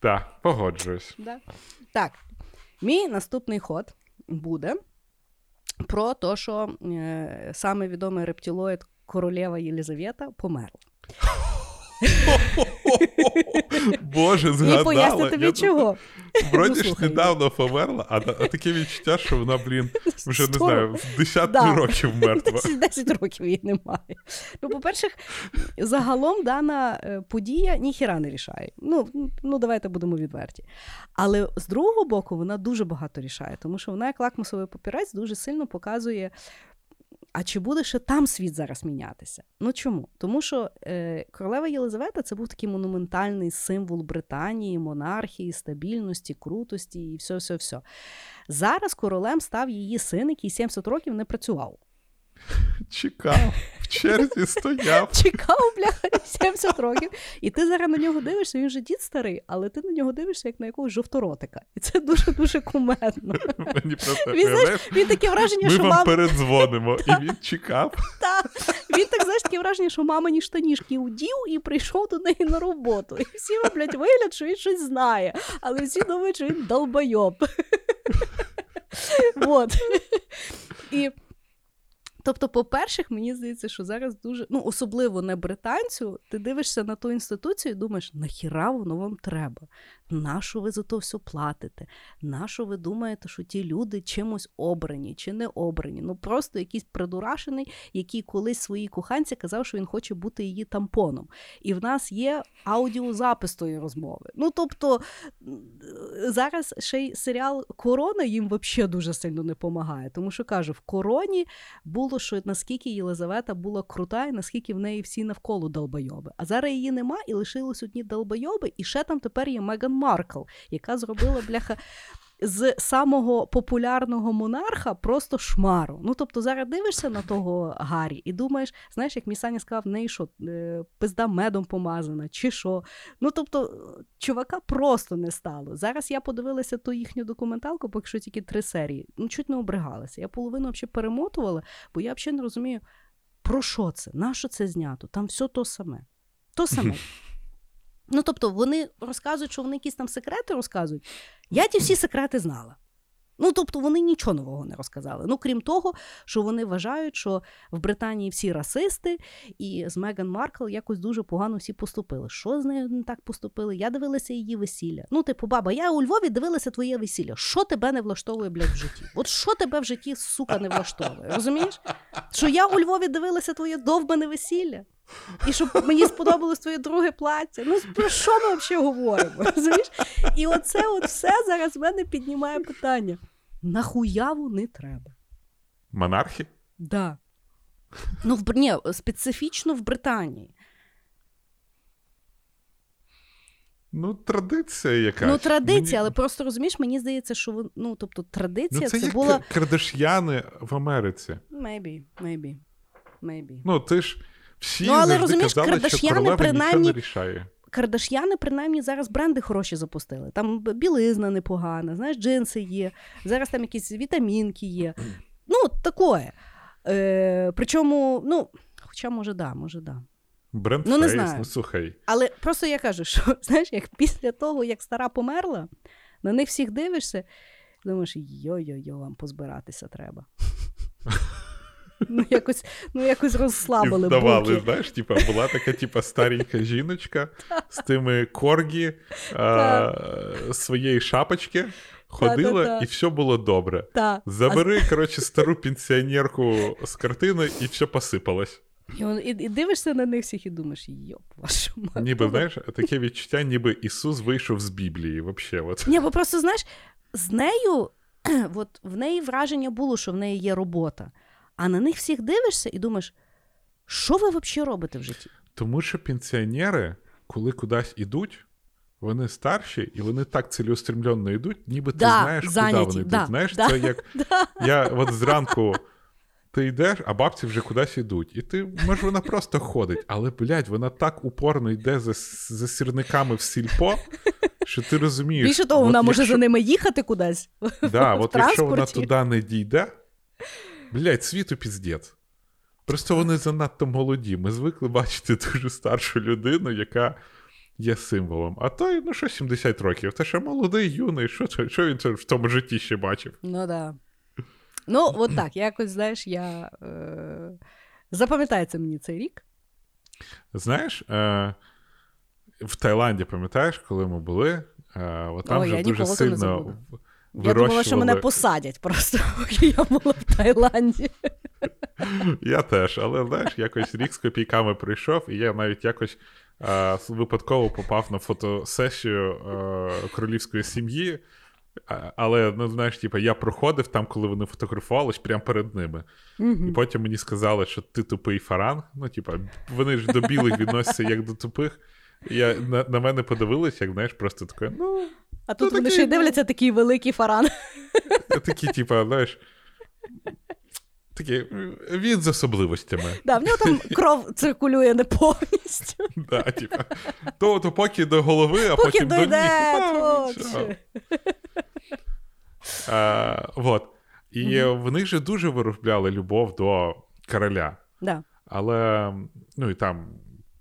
Так, погоджуюсь. Да. Так, мій наступний ход буде про те, що саме відомий рептилоїд королева Єлизавета померла. Боже, згадала. І поясню тобі, чого. Вроді ж недавно померла, а таке відчуття, що вона, блін, вже, не знаю, в 10 років мертва. 10 років її немає. Ну, по-перше, загалом дана подія ніхіра не рішає. Ну, давайте будемо відверті. Але, з другого боку, вона дуже багато рішає, тому що вона, як лакмусовий папірець, дуже сильно показує, а чи буде ще там світ зараз мінятися? Ну чому? Тому що королева Єлизавета – це був такий монументальний символ Британії, монархії, стабільності, крутості і все-все-все. Зараз королем став її син, який 70 років не працював. Чекав, в черзі стояв. Чекав, бляха, 70 років. І ти зараз на нього дивишся, він же дід старий, але ти на нього дивишся, як на якогось жовторотика. І це дуже-дуже кумедно. Він таке враження, що мама... Ми вам передзвонимо. І він чекав. Він так, знаєш, таке враження, що мама ні штанішки удів і прийшов до неї на роботу. І всі роблять вигляд, що він щось знає. Але всі думають, що він долбойоб. От. І... Тобто, по-перше, мені здається, що зараз дуже, особливо не британцю, ти дивишся на ту інституцію і думаєш, нахіра воно вам треба? Нащо ви за то все платите? Нащо ви думаєте, що ті люди чимось обрані чи не обрані? Ну, просто якийсь придурашений, який колись своїй коханці казав, що він хоче бути її тампоном. І в нас є аудіозапис тої розмови. Ну, тобто, зараз ще й серіал «Корона» їм взагалі дуже сильно не допомагає, тому що, кажу, в «Короні» було, що наскільки Єлизавета була крута і наскільки в неї всі навколо долбойоби. А зараз її нема і лишились одні долбойоби, і ще там тепер є Меган Маркл, яка зробила, бляха, з самого популярного монарха просто шмару. Ну, тобто, зараз дивишся на того Гаррі і думаєш, знаєш, як мій Саня сказав, в неї що, пизда медом помазана, чи що. Ну, тобто, чувака просто не стало. Зараз я подивилася ту їхню документалку, поки що тільки 3 серії. Ну, чуть не обригалася. Я половину взагалі перемотувала, бо я взагалі не розумію, про що це, на що це знято. Там все то саме. То саме. Ну, тобто, вони розказують, що вони якісь там секрети розказують. Я ті всі секрети знала. Ну, тобто, вони нічого нового не розказали. Ну, крім того, що вони вважають, що в Британії всі расисти, і з Меган Маркл якось дуже погано всі поступили. Що з нею не так поступили? Я дивилася її весілля. Ну, типу, баба, я у Львові дивилася твоє весілля. Що тебе не влаштовує, блядь, в житті? От що тебе в житті, сука, не влаштовує? Розумієш? Що я у Львові дивилася твоє довбане весілля? І щоб мені сподобалось твоє друге плаття. Ну, про що ми взагалі говоримо? Розумієш? І оце от все зараз в мене піднімає питання. Нахуя вони треба? Монархи? Да. Ну, ні, специфічно в Британії. Ну, традиція якась. Ну, традиція, але просто, розумієш, мені здається, що, ну, тобто, традиція, ну, це була... Кардаш'яни в Америці. Maybe. Ну, ти ж... Всі, але розумієш, казали, Кардаш'яни принаймні зараз бренди хороші запустили. Там білизна непогана, знаєш, джинси є, зараз там якісь вітамінки є. Ну, таке. Причому, ну, хоча може да. Бренд Фейс, ну слухай. Але просто я кажу, що, знаєш, як після того, як стара померла, на них всіх дивишся, думаєш, йо-йо-йо, вам позбиратися треба. Ну якось розслабили буки. І здавали, знаєш, типу, була така типу, старенька жіночка з тими коргі, своєї шапочки. Ходила, і все було добре. Да. Забери, коротше, стару пенсіонерку з картини, і все посипалось. І дивишся на них всіх і думаєш, йоп, вашу мать. Ніби, знаєш, таке відчуття, ніби Ісус вийшов з Біблії, вообще. От. Ні, бо просто, знаєш, з нею, от в неї враження було, що в неї є робота. А на них всіх дивишся і думаєш, що ви взагалі робите в житті? Тому що пенсіонери, коли кудись ідуть, вони старші, і вони так цілеустремленно йдуть, ніби ти знаєш, куди вони йдуть. Знаєш, це як я от зранку ти йдеш, а бабці вже кудись йдуть. І ти, може, вона просто ходить, але, блядь, вона так упорно йде за сірниками в сільпо, що ти розумієш. Більше того, вона може за ними їхати кудись. Да, от якщо вона туди не дійде, блядь, світу піздець. Просто вони занадто молоді. Ми звикли бачити дуже старшу людину, яка є символом. А той, ну що 70 років, та ще молодий, юний, що він в тому житті ще бачив? Ну да. Ну, от так, якось, знаєш, я... Запам'ятається мені цей рік. Знаєш, в Таїланді, пам'ятаєш, коли ми були, от там вже дуже сильно вирощували... Я думала, що мене посадять просто, поки я була в Таїланді. Я теж, але, знаєш, якось рік з копійками прийшов, і я навіть якось випадково попав на фотосесію королівської сім'ї, але, ну, знаєш, типу, я проходив там, коли вони фотографувались, прямо перед ними. Mm-hmm. І потім мені сказали, що ти тупий фаран. Ну, типу, вони ж до білих відносяться як до тупих. Я, на мене подивились, як, знаєш, просто таке, ну... А тут вони ще дивляться, такий великий фаран. Такі, типу, знаєш... Такий, він з особливостями. Да, в нього там кров циркулює не повністю. Да, типа, то поки до голови, а потім до ніг. Вот. І вони ж дуже виробляли любов до короля. Да. Але, ну і там,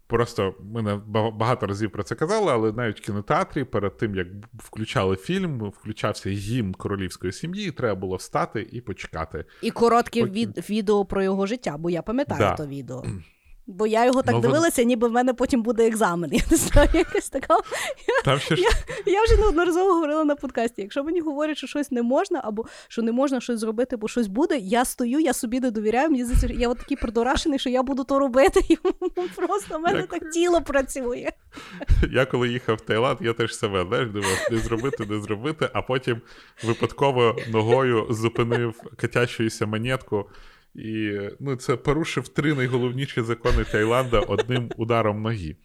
просто ми багато разів про це казали, але навіть в кінотеатрі перед тим, як включали фільм, включався гімн королівської сім'ї, і треба було встати і почекати. І коротке відео про його життя, бо я пам'ятаю то відео. Бо я його так дивилася, ніби в мене потім буде екзамен. Я не знаю, якась така... Я вже неодноразово говорила на подкасті. Якщо мені говорять, що щось не можна, або що не можна щось зробити, бо щось буде, я стою, я собі не довіряю. Мені здається, я от такий придурашений, що я буду то робити. І просто в мене так тіло працює. Я коли їхав в Таїланд, я теж себе, знаєш, думав, не зробити, а потім випадково ногою зупинив котячуюся монетку. І, ну, це порушив 3 найголовніші закони Таїланда одним ударом ноги.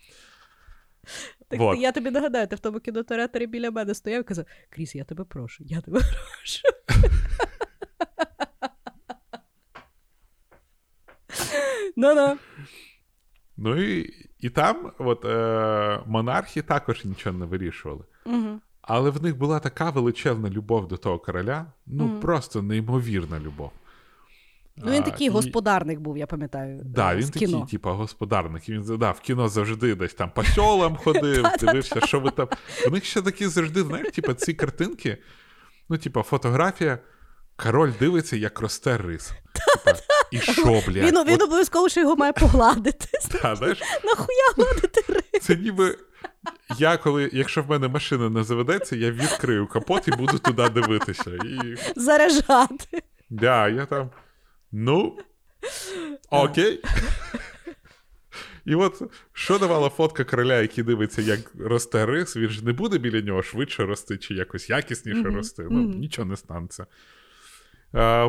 Так вот. Я тобі нагадаю, ти в тому кінотеатрі біля мене стояв і казав: Кріс, я тебе прошу. Ну-ну. Ну і там от, монархи також нічого не вирішували. Угу. Але в них була така величезна любов до того короля, ну просто неймовірна любов. Ну, він такий господарник був, я пам'ятаю. Да, він такий, типу, господарник. І він в кіно завжди десь там по сьолам ходив, дивився, що ви там. У них ще такі завжди, знаєш, типу, ці картинки, ну, типу, фотографія, король дивиться, як росте рис. І що, блядь? Він обов'язково, що його має погладити. Нахуя гладити рис? Це ніби... Я коли, якщо в мене машина не заведеться, я відкрию капот і буду туди дивитися. Заряджати. Да, я там... Ну, окей. І от, що давала фотка короля, який дивиться, як росте рис, він ж не буде біля нього швидше рости, чи якось якісніше рости. Ну, нічого не станеться.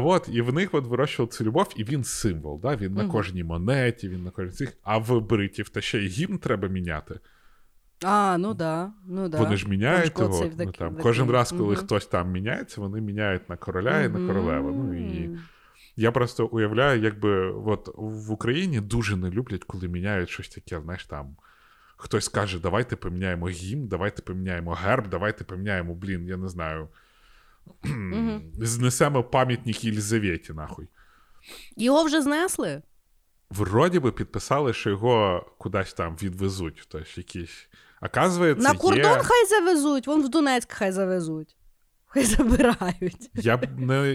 От, і в них от вирощували цю любов, і він символ, да? Він на кожній монеті, він на кожній цих. А в бритів, та ще й гімн треба міняти. А, ну да, ну да. Вони ж міняють його. Ну, там, кожен раз, коли хтось там міняється, вони міняють на короля і на королеву. Ну, і... Я просто уявляю, якби от в Україні дуже не люблять, коли міняють щось таке, знаєш, там хтось каже, давайте поміняємо гімн, давайте поміняємо герб, давайте поміняємо, блін, я не знаю, знесемо пам'ятник Єлизаветі, нахуй. Його вже знесли? Вроді би підписали, що його кудись там відвезуть, тож якісь, оказується, на кордон хай завезуть, вон в Донецьк хай завезуть. Хай забирають.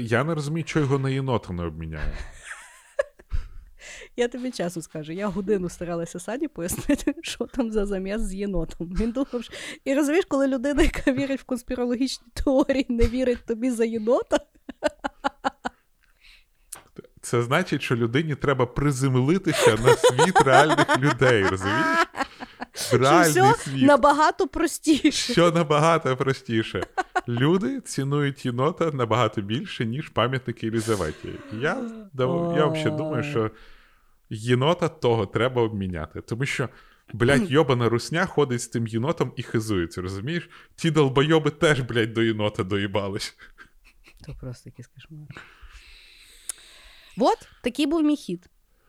Я не розумію, чого його на єнота не обміняю. Я тобі чесно скажу, я годину старалася Сані пояснити, що там за зам'яз з єнотом. Він думав, і розумієш, коли людина, яка вірить в конспірологічні теорії, не вірить тобі за єнота? Це значить, що людині треба приземлитися на світ реальних людей, розумієш? Реальний світ. Набагато простіше. Що набагато простіше. Люди цінують єнота набагато більше, ніж пам'ятники Єлизаветі. Я взагалі думаю, що єнота того треба обміняти. Тому що, блядь, йобана русня ходить з тим єнотом і хизується, розумієш? Ті долбойоби теж, блядь, до єнота доїбались. То просто якийсь кошмар. От, такий був мій хід.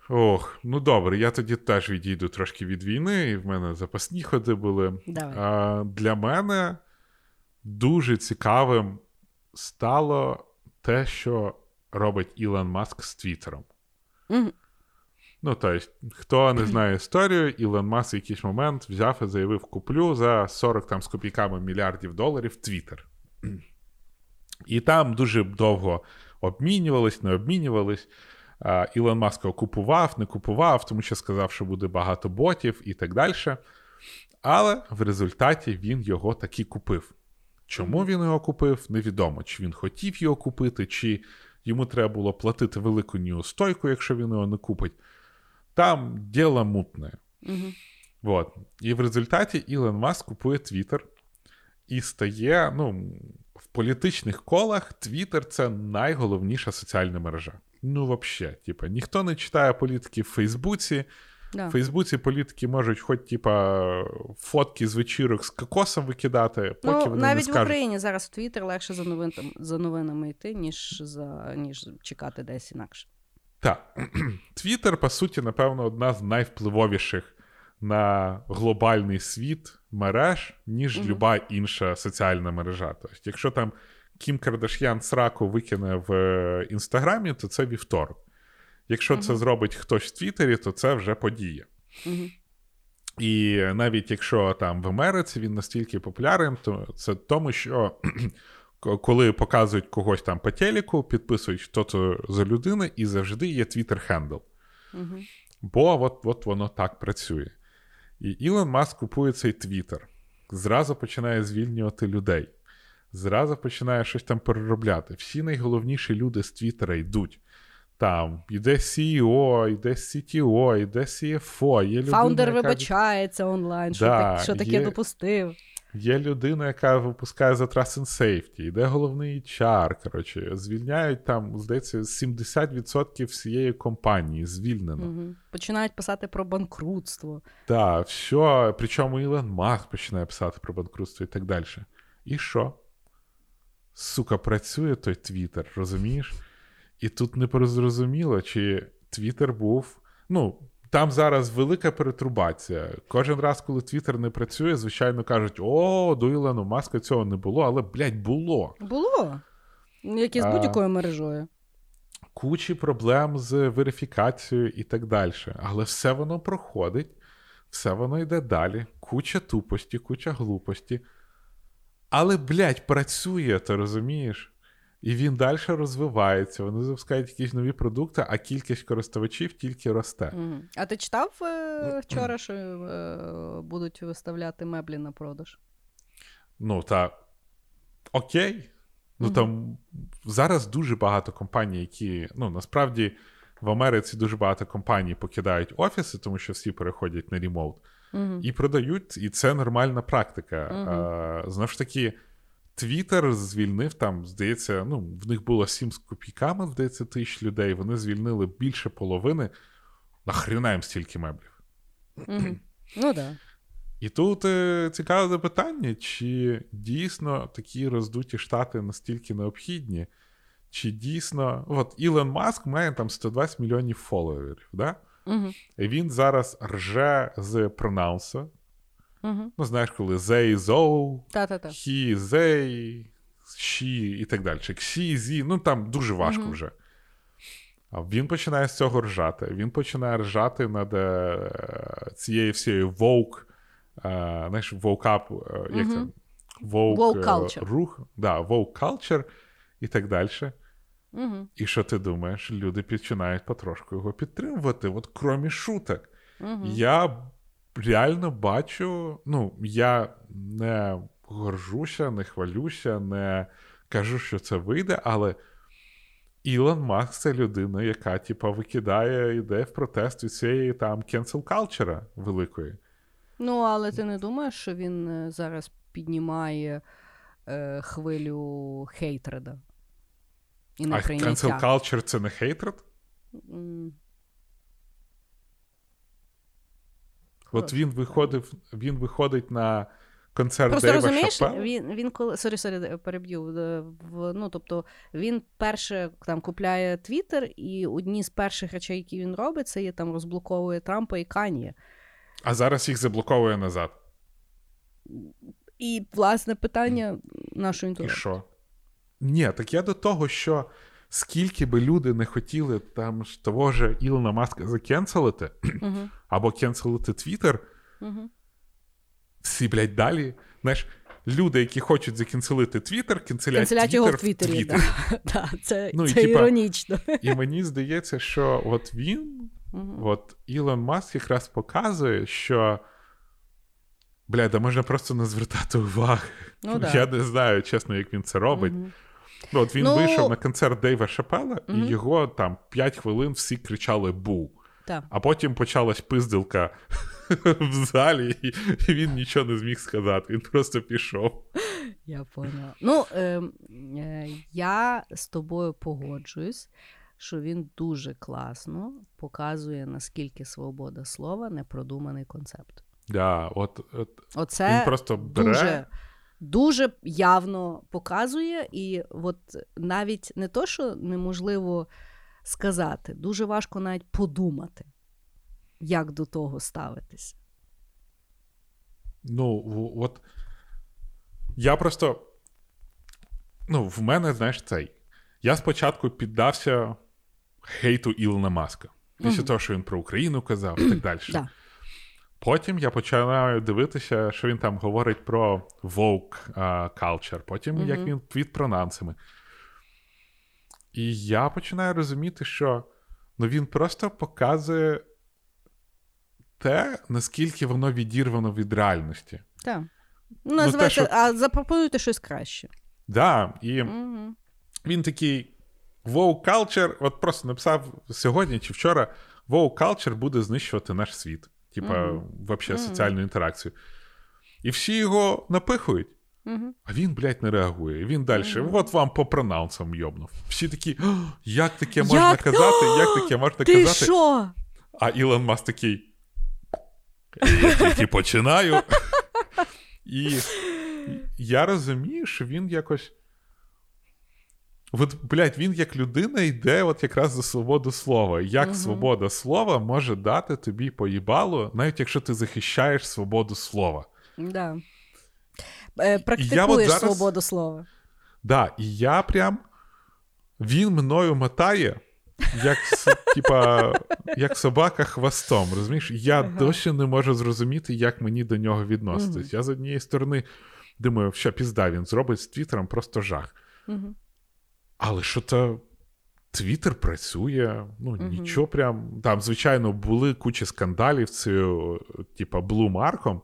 Ох, ну добре, я тоді теж відійду трошки від війни, і в мене запасні ходи були. Для мене дуже цікавим стало те, що робить Ілон Маск з Твіттером. Mm-hmm. Ну, тобто, хто не знає історію, Ілон Маск в якийсь момент взяв і заявив: куплю за 40 там, з копійками мільярдів доларів Твіттер. І там дуже довго обмінювались, не обмінювались. Ілон Маск купував, не купував, тому що сказав, що буде багато ботів і так далі. Але в результаті він його таки купив. Чому він його купив, невідомо. Чи він хотів його купити, чи йому треба було платити велику неустойку, якщо він його не купить. Там діло мутне. Угу. Вот. І в результаті Ілон Маск купує Твіттер і стає, в політичних колах Твіттер – це найголовніша соціальна мережа. Ну, взагалі, ніхто не читає політики в Фейсбуці. Да. В Фейсбуці політики можуть хоч, фотки з вечірок з кокосом викидати, поки вони не скажуть. Навіть в Україні зараз в Твіттер легше за новинами йти, ніж чекати десь інакше. Так. Твіттер, по суті, напевно, одна з найвпливовіших на глобальний світ мереж, ніж люба інша соціальна мережа. Тобто, якщо там Кім Кардаш'ян сраку викине в Інстаграмі, то це вівторок. Якщо це зробить хтось в Твіттері, то це вже подія. І навіть якщо там в Америці він настільки популярен, то це тому, що коли показують когось там по телеку, підписують, хто то за людина, і завжди є Твіттер-хендл. Бо от воно так працює. І Ілон Маск купує цей Твіттер. Зразу починає звільнювати людей. Зразу починає щось там переробляти. Всі найголовніші люди з Твіттера йдуть. Там йде CEO, йде CTO, йде CFO. Є людина, фаундер вибачається онлайн, що таке допустив. Є людина, яка випускає за Trust and Safety, йде головний HR, коротше. Звільняють там, здається, 70% всієї компанії звільнено. Угу. Починають писати про банкрутство. Так, все. Причому Ілон Маск починає писати про банкрутство і так далі. І що? Сука, працює той Твіттер, розумієш? І тут не порозуміло, чи Твіттер був... там зараз велика перетрубація. Кожен раз, коли Твіттер не працює, звичайно кажуть: о, до Ілона Маска цього не було, але, блядь, було. Було. Як і з будь-якою мережою. Кучі проблем з верифікацією і так далі. Але все воно проходить, все воно йде далі. Куча тупості, куча глупості. Але, блядь, працює, ти розумієш? І він далі розвивається, вони запускають якісь нові продукти, а кількість користувачів тільки росте. А ти читав вчора, що будуть виставляти меблі на продаж? Окей. Там зараз дуже багато компаній, які, насправді в Америці дуже багато компаній покидають офіси, тому що всі переходять на ремоут. І продають, і це нормальна практика. Знову ж таки, Твіттер звільнив там, здається, в них було 7 з копійками, здається, тисяч людей, вони звільнили більше половини. Нахрена їм стільки меблів? Да. І тут цікаве запитання, чи дійсно такі роздуті штати настільки необхідні, чи дійсно... Ілон Маск має там 120 мільйонів фоловерів, да? І він зараз рже з пронаунса. Знаєш, коли they, thou, he, they, she і так далі. She, zi, там дуже важко вже. А він починає з цього ржати. Він починає ржати над цією всією woke, знаєш, woke up, як це? Woke culture. Рух, да, woke culture і так далі. Угу. І що ти думаєш? Люди починають потрошку його підтримувати, от крім шуток. Угу. Я реально бачу, я не горжуся, не хвалюся, не кажу, що це вийде, але Ілон Маск – це людина, яка, викидає, йде в протест від цієї, cancel-калчера великої. Але ти не думаєш, що він зараз піднімає хвилю хейтреда? І а cancel-калчер – це не хейтред? От він виходить на концерт Дейва Шаппелла. Просто розумієш, він коли... Сорі, переб'ю. Тобто він перше купляє Твіттер, і одні з перших речей, які він робить, це є розблоковує Трампа і Kanye. А зараз їх заблоковує назад. І, власне, питання нашого інтернету. І що? Ні, так я до того, що скільки би люди не хотіли того ж Ілона Маска закенселити, uh-huh. або кенселити Твіттер, uh-huh. всі, далі. Знаєш, люди, які хочуть закенселити Твіттер, кенселять Твіттер в Твіттері. Да. Це, це іронічно. І мені здається, що він, uh-huh. Ілон Маск якраз показує, що можна просто не звертати уваги. Я не знаю, чесно, як він це робить. Uh-huh. Він вийшов на концерт Дейва Шаппелла, mm-hmm. і його 5 хвилин всі кричали «бу». Так. А потім почалась пиздилка в залі, і він нічого не зміг сказати. Він просто пішов. Я поняла. Я з тобою погоджуюсь, що він дуже класно показує, наскільки свобода слова – непродуманий концепт. Да, оце він просто бере... Дуже явно показує, і навіть не то, що неможливо сказати, дуже важко навіть подумати, як до того ставитися. Я просто, в мене, я спочатку піддався хейту Ілона Маска. Після того, що він про Україну казав і так далі. Да. Потім я починаю дивитися, що він говорить про woke culture, потім як він твіт про нанцями. І я починаю розуміти, що він просто показує те, наскільки воно відірвано від реальності. Так. Запропонуйте щось краще. Так, да, і він такий woke culture, просто написав сьогодні чи вчора, woke culture буде знищувати наш світ. Вообще соціальну інтеракцію. І всі його напихують. А він, не реагує. Він далі, вам по пронаунсам йобнув. Всі такі, як таке можна казати? Як таке можна казати? Ти що? А Ілон Маск такий, я тільки починаю. І я розумію, що він якось він як людина йде якраз за свободу слова. Як свобода слова може дати тобі поїбало, навіть якщо ти захищаєш свободу слова. Да. Практикуєш свободу слова. Да, і я він мною мотає, як собака хвостом, розумієш? Я досі не можу зрозуміти, як мені до нього відноситись. Я з однієї сторони думаю, що пізда він зробить з Твіттером просто жах. Але що-то Твіттер працює, нічого звичайно, були куча скандалів цю, блумарком,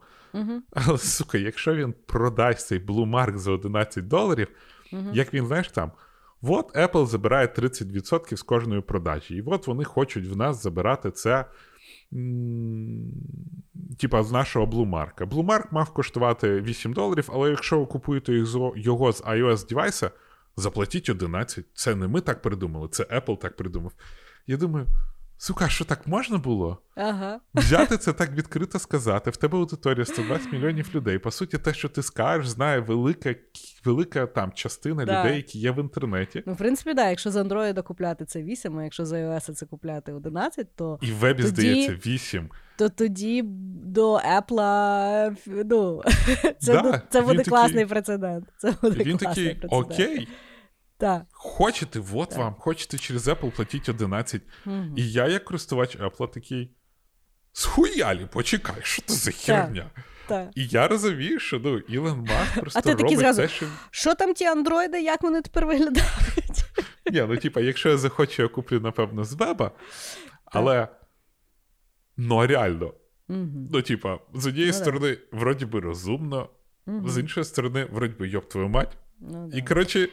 але, сука, якщо він продасть цей блумарк за $11, як він, Apple забирає 30% з кожної продажі, і вони хочуть в нас забирати це, з нашого блумарка. Блумарк мав коштувати $8, але якщо ви купуєте його з iOS-девайса, заплатіть 11. Це не ми так придумали, це Apple так придумав. Я думаю, сука, що так можна було? Ага. Взяти це так відкрито сказати. В тебе аудиторія 120 мільйонів людей. По суті, те, що ти скажеш, знає велика частина людей, які є в інтернеті. В принципі, да, якщо з Android купляти це 8, а якщо з iOS це купляти 11, то... І в вебі, здається, 8. То тоді до Apple, це буде класний прецедент. Він такий, окей, да. Хочете, так. Вам, хочете через Apple платіть 11. І я, як користувач Apple, такий, схуялі, почекай, що це за херня? Так. І я розумію, що Ілон Маск просто робить зразу, те, що... Що там ті андроїди, як вони тепер виглядають? Ні, ну типа, якщо я захочу, я куплю, напевно, з веба. Але, ну реально, ну типа, з однієї сторони, вроді би розумно, з іншої сторони, вроді би, йоб твою мать. І, коротше,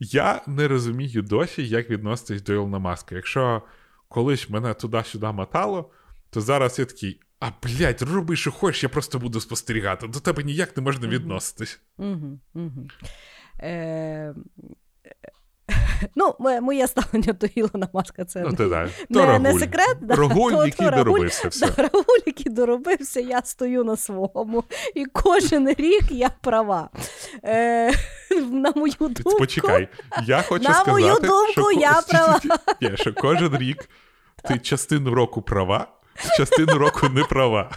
я не розумію досі, як відноситись до Ілона Маска. Якщо колись мене туди-сюди мотало, то зараз я такий, а, блядь, роби, що хочеш, я просто буду спостерігати. До тебе ніяк не можна відноситись. Ну, моє ставлення до Ілона Маска, це не секрет. Рагуль, який доробився все. Рагуль, який доробився, я стою на своєму. І кожен рік я права. На мою думку... Почекай, я хочу сказати... На мою думку, я права. Що кожен рік ти частину року права, частину року не права.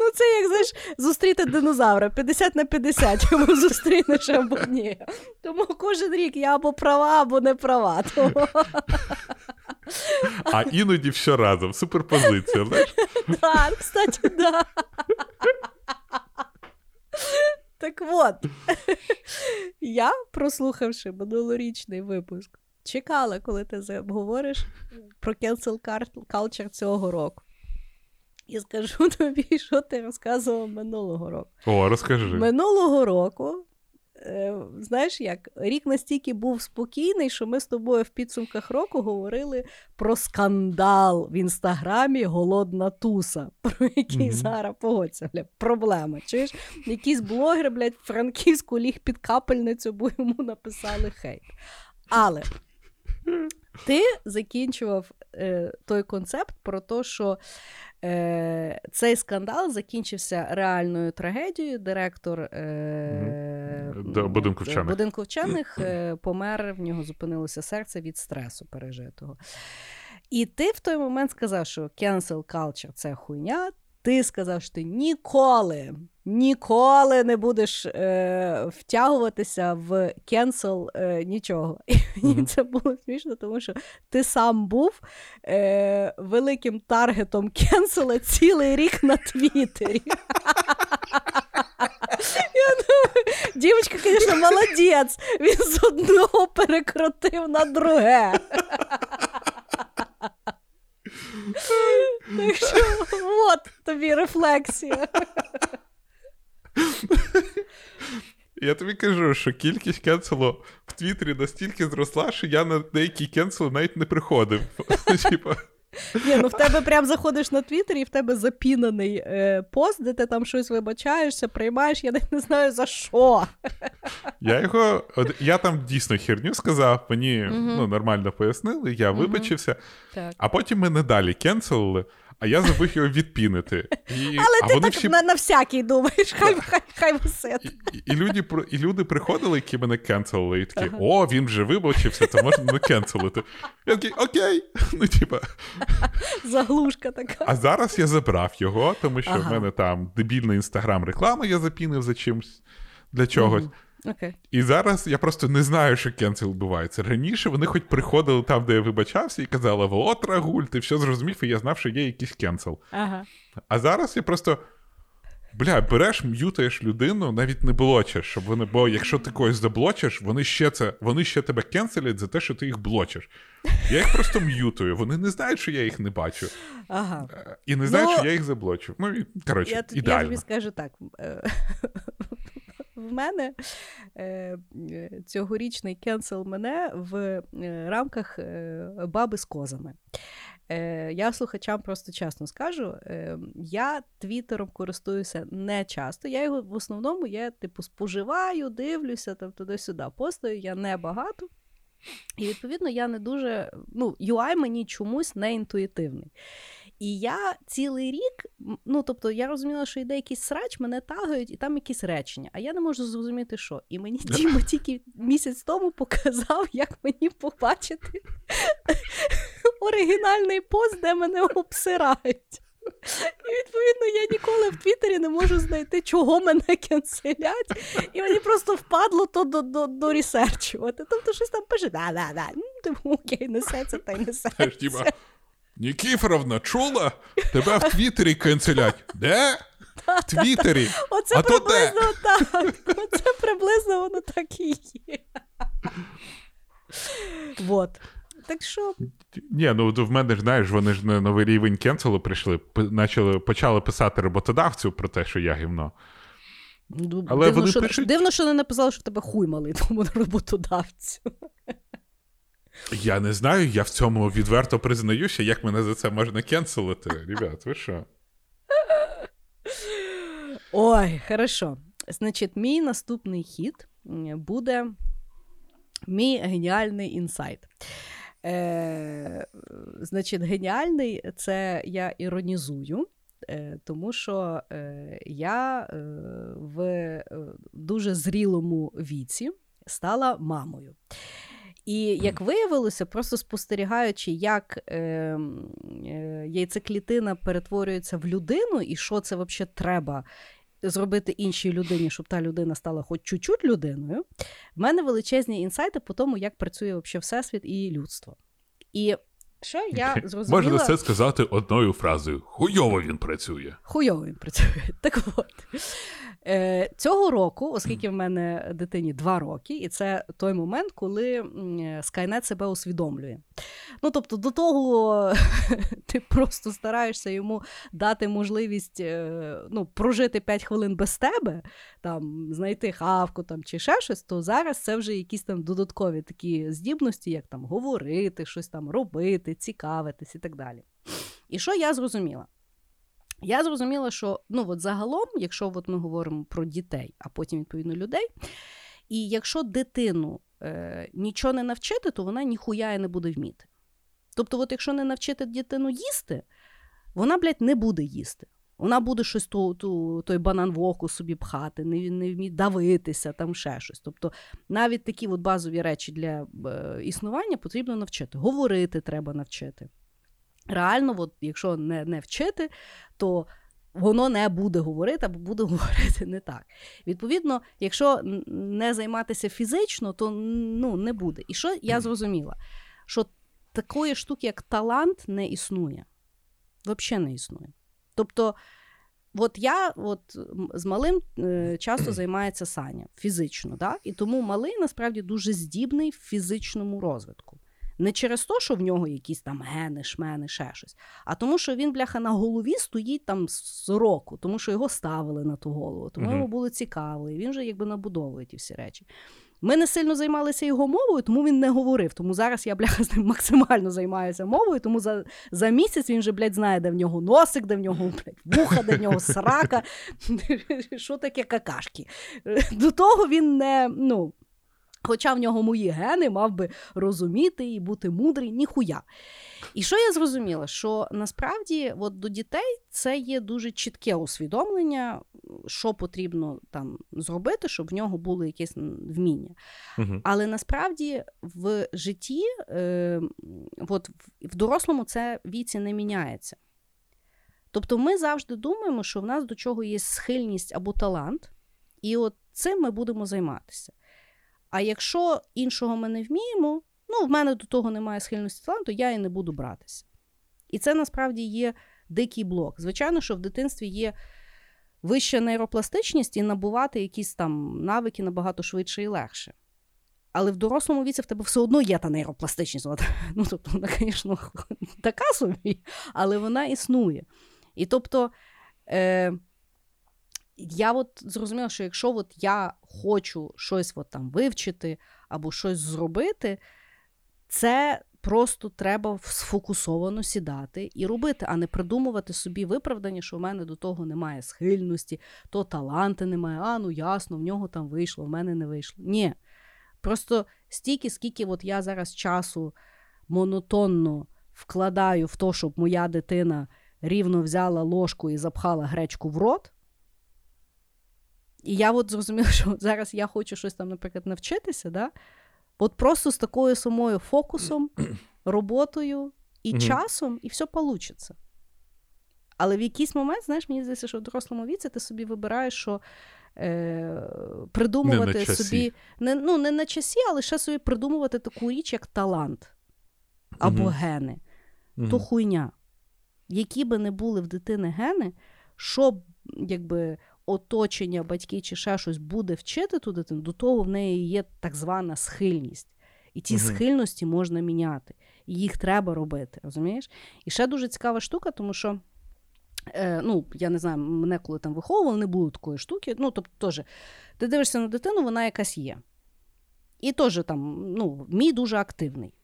Ну, це як, знаєш, зустріти динозавра. 50/50 йому зустрінеш або ні. Тому кожен рік я або права, або не права. Тому... А іноді все разом. Суперпозиція, знаєш? Так, кстати, да. Так от, я, прослухавши минулорічний випуск, чекала, коли ти говориш про cancel culture цього року. І скажу тобі, що ти розказував минулого року. О, розкажи. Минулого року, знаєш як, рік настільки був спокійний, що ми з тобою в підсумках року говорили про скандал в Інстаграмі «Голодна туса», про який зараз погодься, бля, проблема. Чуєш, якийсь блогер, блядь, Франківську ліг під капельницю, бо йому написали хейт. Але... Ти закінчував той концепт про те, що цей скандал закінчився реальною трагедією. Директор будинку вчених помер, в нього зупинилося серце від стресу пережитого. І ти в той момент сказав, що cancel culture – це хуйня. Ти сказав, що ти ніколи не будеш втягуватися в кенсел нічого. І мені це було смішно, тому що ти сам був великим таргетом кенсела цілий рік на Твіттері. Дівчинка, звісно, молодець. Він з одного перекрутив на друге. Так що, от тобі рефлексія. Я тобі кажу, що кількість кенселу в Твіттері настільки зросла, що я на деякі кенсели навіть не приходив. Ні, ну в тебе прям заходиш на Твіттер і в тебе запінений пост, де ти там щось вибачаєшся, приймаєш, я навіть не знаю за що. Я там дійсно херню сказав, мені нормально пояснили, я вибачився, а потім мене далі кенселили, а я забув його відпінити. Але ти так всі... на всякий думаєш, хай висить. І люди приходили, які мене кенселили, і такі, о, він вже вибачився, то можна не кенселити. Я такий, окей. Ну, типа... Заглушка така. А зараз я забрав його, тому що в мене там дебільна інстаграм-реклама, я запінив за чимось, для чогось. Okay. І зараз я просто не знаю, що кенсел бувається. Раніше вони хоч приходили там, де я вибачався, і казали, от, Рагуль, ти все зрозумів, і я знав, що є якийсь кенсел. А зараз я просто, бля, береш, м'ютаєш людину, навіть не блочиш, щоб вони, бо якщо ти когось заблочиш, вони ще тебе кенселять за те, що ти їх блочиш. Я їх просто м'ютую, вони не знають, що я їх не бачу. І не знають, що я їх заблочу. Ну, і, коротше, ідеально. Я тобі скажу так. В мене цьогорічний кенсел мене в рамках баби з козами. Я слухачам просто чесно скажу, я Твіттером користуюся не часто. Я його в основному споживаю, дивлюся, там туди-сюди. Постою я небагато. І, відповідно, я не дуже... Ну, UI мені чомусь не інтуїтивний. І я цілий рік, ну, тобто, я розуміла, що йде якийсь срач, мене тагають, і там якісь речення, а я не можу зрозуміти, що. І мені Діма тільки місяць тому показав, як мені побачити оригінальний пост, де мене обсирають. І, відповідно, я ніколи в Твіттері не можу знайти, чого мене кенселять, і мені просто впадло то дорісерчувати. Тобто, щось там пише, да-да-да, окей, несеться, та й несеться. Нікіфоровна, чула? Тебе в Твіттері кенселять. Де? В Твіттері. Оце приблизно так. Оце приблизно воно так і є. Вот. Так що... Ні, ну в мене ж, знаєш, вони ж на новий рівень кенселу прийшли, почали писати роботодавцю про те, що я гівно. Але дивно, що, пишуть... дивно, що не написали, що в тебе хуй малий, тому роботодавцю. Я не знаю, я в цьому відверто признаюся, як мене за це можна кенселити. Ребят, ви що? Ой, хорошо. Значить, мій наступний хід буде мій геніальний інсайт. Значить, геніальний – це я іронізую, тому що я в дуже зрілому віці стала мамою. І, як виявилося, просто спостерігаючи, як яйцеклітина перетворюється в людину, і що це взагалі треба зробити іншій людині, щоб та людина стала хоч чуть-чуть людиною, в мене величезні інсайти по тому, як працює взагалі всесвіт і людство. І що я зрозуміла... Можна це сказати одною фразою. Хуйово він працює. Хуйово він працює. Так от. Цього року, оскільки в мене дитині 2 роки, і це той момент, коли Skynet себе усвідомлює. Ну, тобто, до того ти просто стараєшся йому дати можливість ну, прожити 5 хвилин без тебе, там, знайти хавку там, чи ще щось, то зараз це вже якісь там додаткові такі здібності, як там говорити, щось там робити, цікавитись і так далі. І що я зрозуміла? Я зрозуміла, що ну, от загалом, якщо от ми говоримо про дітей, а потім, відповідно, людей, і якщо дитину нічого не навчити, то вона ніхуя і не буде вміти. Тобто, от якщо не навчити дитину їсти, вона, блядь, не буде їсти. Вона буде щось той банан в око собі пхати, не вміє давитися, там ще щось. Тобто, навіть такі от базові речі для існування потрібно навчити. Говорити треба навчити. Реально, от, якщо не вчити, то воно не буде говорити, або буде говорити не так. Відповідно, якщо не займатися фізично, то ну, не буде. І що я зрозуміла? Що такої штуки, як талант, не існує. Взагалі не існує. Тобто, от я от, з малим часто займається Саня фізично. Да? І тому малий, насправді, дуже здібний в фізичному розвитку. Не через те, що в нього якісь там гени, шмени, ще щось, а тому, що він, бляха, на голові стоїть там з року, тому що його ставили на ту голову, тому йому було цікаво, і він же якби набудовує ті всі речі. Ми не сильно займалися його мовою, тому він не говорив, тому зараз я, бляха, з ним максимально займаюся мовою, тому за місяць він же, блядь, знає, де в нього носик, де в нього, блядь, вуха, де в нього срака, що таке какашки. До того він не, ну... Хоча в нього мої гени, мав би розуміти і бути мудрий, ніхуя. І що я зрозуміла? Що насправді от до дітей це є дуже чітке усвідомлення, що потрібно там зробити, щоб в нього було якесь вміння. Угу. Але насправді в житті, от в дорослому це віці не міняється. Тобто ми завжди думаємо, що в нас до чого є схильність або талант, і от цим ми будемо займатися. А якщо іншого ми не вміємо, ну, в мене до того немає схильності таланту, я і не буду братися. І це, насправді, є дикий блок. Звичайно, що в дитинстві є вища нейропластичність і набувати якісь там навики набагато швидше і легше. Але в дорослому віці в тебе все одно є та нейропластичність. Ну, тобто, вона, звісно, така собі, але вона існує. І, тобто, я от зрозуміла, що якщо от я хочу щось от там вивчити або щось зробити, це просто треба сфокусовано сідати і робити, а не придумувати собі виправдання, що в мене до того немає схильності, то таланти немає, а ну ясно, в нього там вийшло, в мене не вийшло. Ні, просто стільки, скільки от я зараз часу монотонно вкладаю в те, щоб моя дитина рівно взяла ложку і запхала гречку в рот, і я от зрозуміла, що зараз я хочу щось там, наприклад, навчитися, да? От просто з такою самою фокусом, роботою і часом, і все вийде. Але в якийсь момент, знаєш, мені здається, що в дорослому віці ти собі вибираєш, що придумувати не собі... не на часі, а лише собі придумувати таку річ, як талант. Або гени. То хуйня. Які би не були в дитини гени, щоб, якби... оточення, батьки чи ще щось буде вчити ту дитину, до того в неї є так звана схильність. І ті схильності можна міняти. І їх треба робити, розумієш? І ще дуже цікава штука, тому що, ну, я не знаю, мене коли там виховували, не було такої штуки. Ну, тобто теж, ти дивишся на дитину, вона якась є. І теж там, ну, мій дуже активний.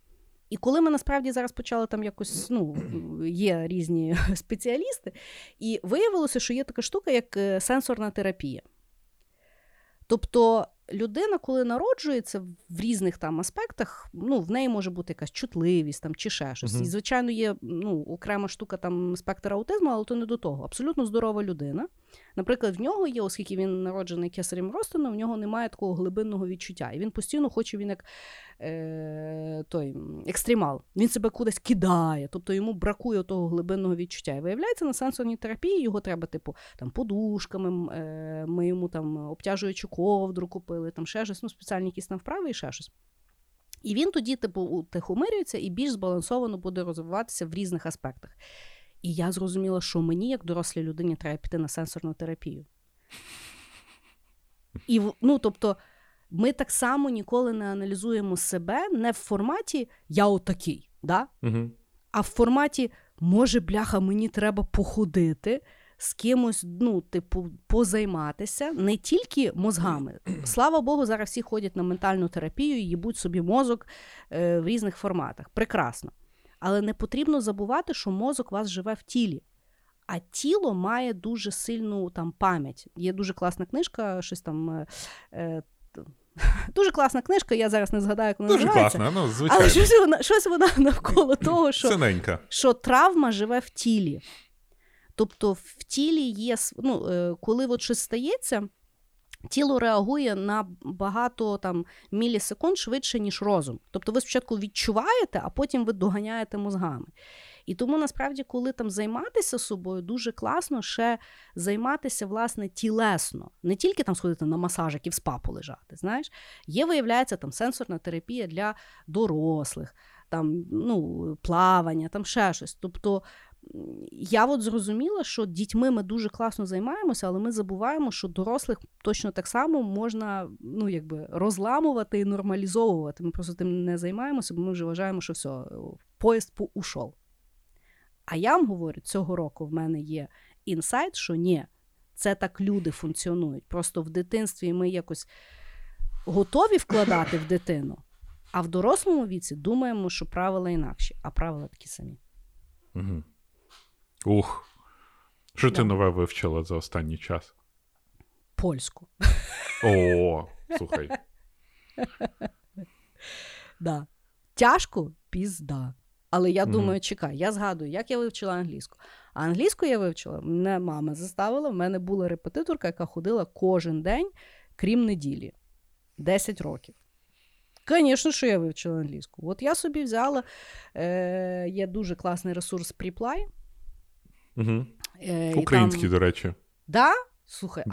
І коли ми насправді зараз почали там якось, ну, є різні спеціалісти, і виявилося, що є така штука, як сенсорна терапія. Тобто людина, коли народжується в різних там аспектах, ну, в неї може бути якась чутливість там, чи ще щось. І, звичайно, є, ну, окрема штука там спектр аутизму, але то не до того. Абсолютно здорова людина. Наприклад, в нього є, оскільки він народжений кесарем розтину, в нього немає такого глибинного відчуття. І він постійно хоче, він як той екстремал. Він себе кудись кидає, тобто йому бракує того глибинного відчуття. І виявляється, на сенсорній терапії його треба, типу, там, подушками, ми йому там обтяжуючу ковдру купили, там ще щось, ну, спеціальні якісь там вправи і ще щось. І він тоді, типу, утихомирюється і більш збалансовано буде розвиватися в різних аспектах. І я зрозуміла, що мені, як дорослій людині, треба піти на сенсорну терапію. І, ну, тобто, ми так само ніколи не аналізуємо себе не в форматі «я отакий», да? А в форматі «може, бляха, мені треба походити», з кимось, ну, типу, позайматися, не тільки мозгами. Слава Богу, зараз всі ходять на ментальну терапію і їбуть собі мозок в різних форматах. Прекрасно. Але не потрібно забувати, що мозок у вас живе в тілі. А тіло має дуже сильну там пам'ять. Є дуже класна книжка, щось там... Дуже класна книжка, я зараз не згадаю, як вона називається. Дуже класна, ну, звичайно. Але щось вона навколо того, що травма живе в тілі. Тобто в тілі є... Ну, коли от щось стається, тіло реагує на багато там, мілісекунд швидше, ніж розум. Тобто ви спочатку відчуваєте, а потім ви доганяєте мозгами. І тому, насправді, коли там займатися собою, дуже класно ще займатися, власне, тілесно. Не тільки там сходити на масажик і в спа полежати, знаєш. Є, виявляється, там сенсорна терапія для дорослих, там, ну, плавання, там ще щось. Тобто я от зрозуміла, що дітьми ми дуже класно займаємося, але ми забуваємо, що дорослих точно так само можна, ну, якби, розламувати і нормалізовувати. Ми просто тим не займаємося, бо ми вже вважаємо, що все, поїзд ушов. А я вам говорю, цього року в мене є інсайт, що ні, це так люди функціонують. Просто в дитинстві ми якось готові вкладати в дитину, а в дорослому віці думаємо, що правила інакші, а правила такі самі. Угу. Ух, що ти нове вивчила за останній час? Польську. О, слухай. Да. Тяжко? Пізда. Але я думаю, чекай, я згадую, як я вивчила англійську. А англійську я вивчила, мене мама заставила, в мене була репетиторка, яка ходила кожен день, крім неділі. 10 років. Звісно, що я вивчила англійську. От я собі взяла, є дуже класний ресурс Preply. Український, там... до речі. Да? Слухай,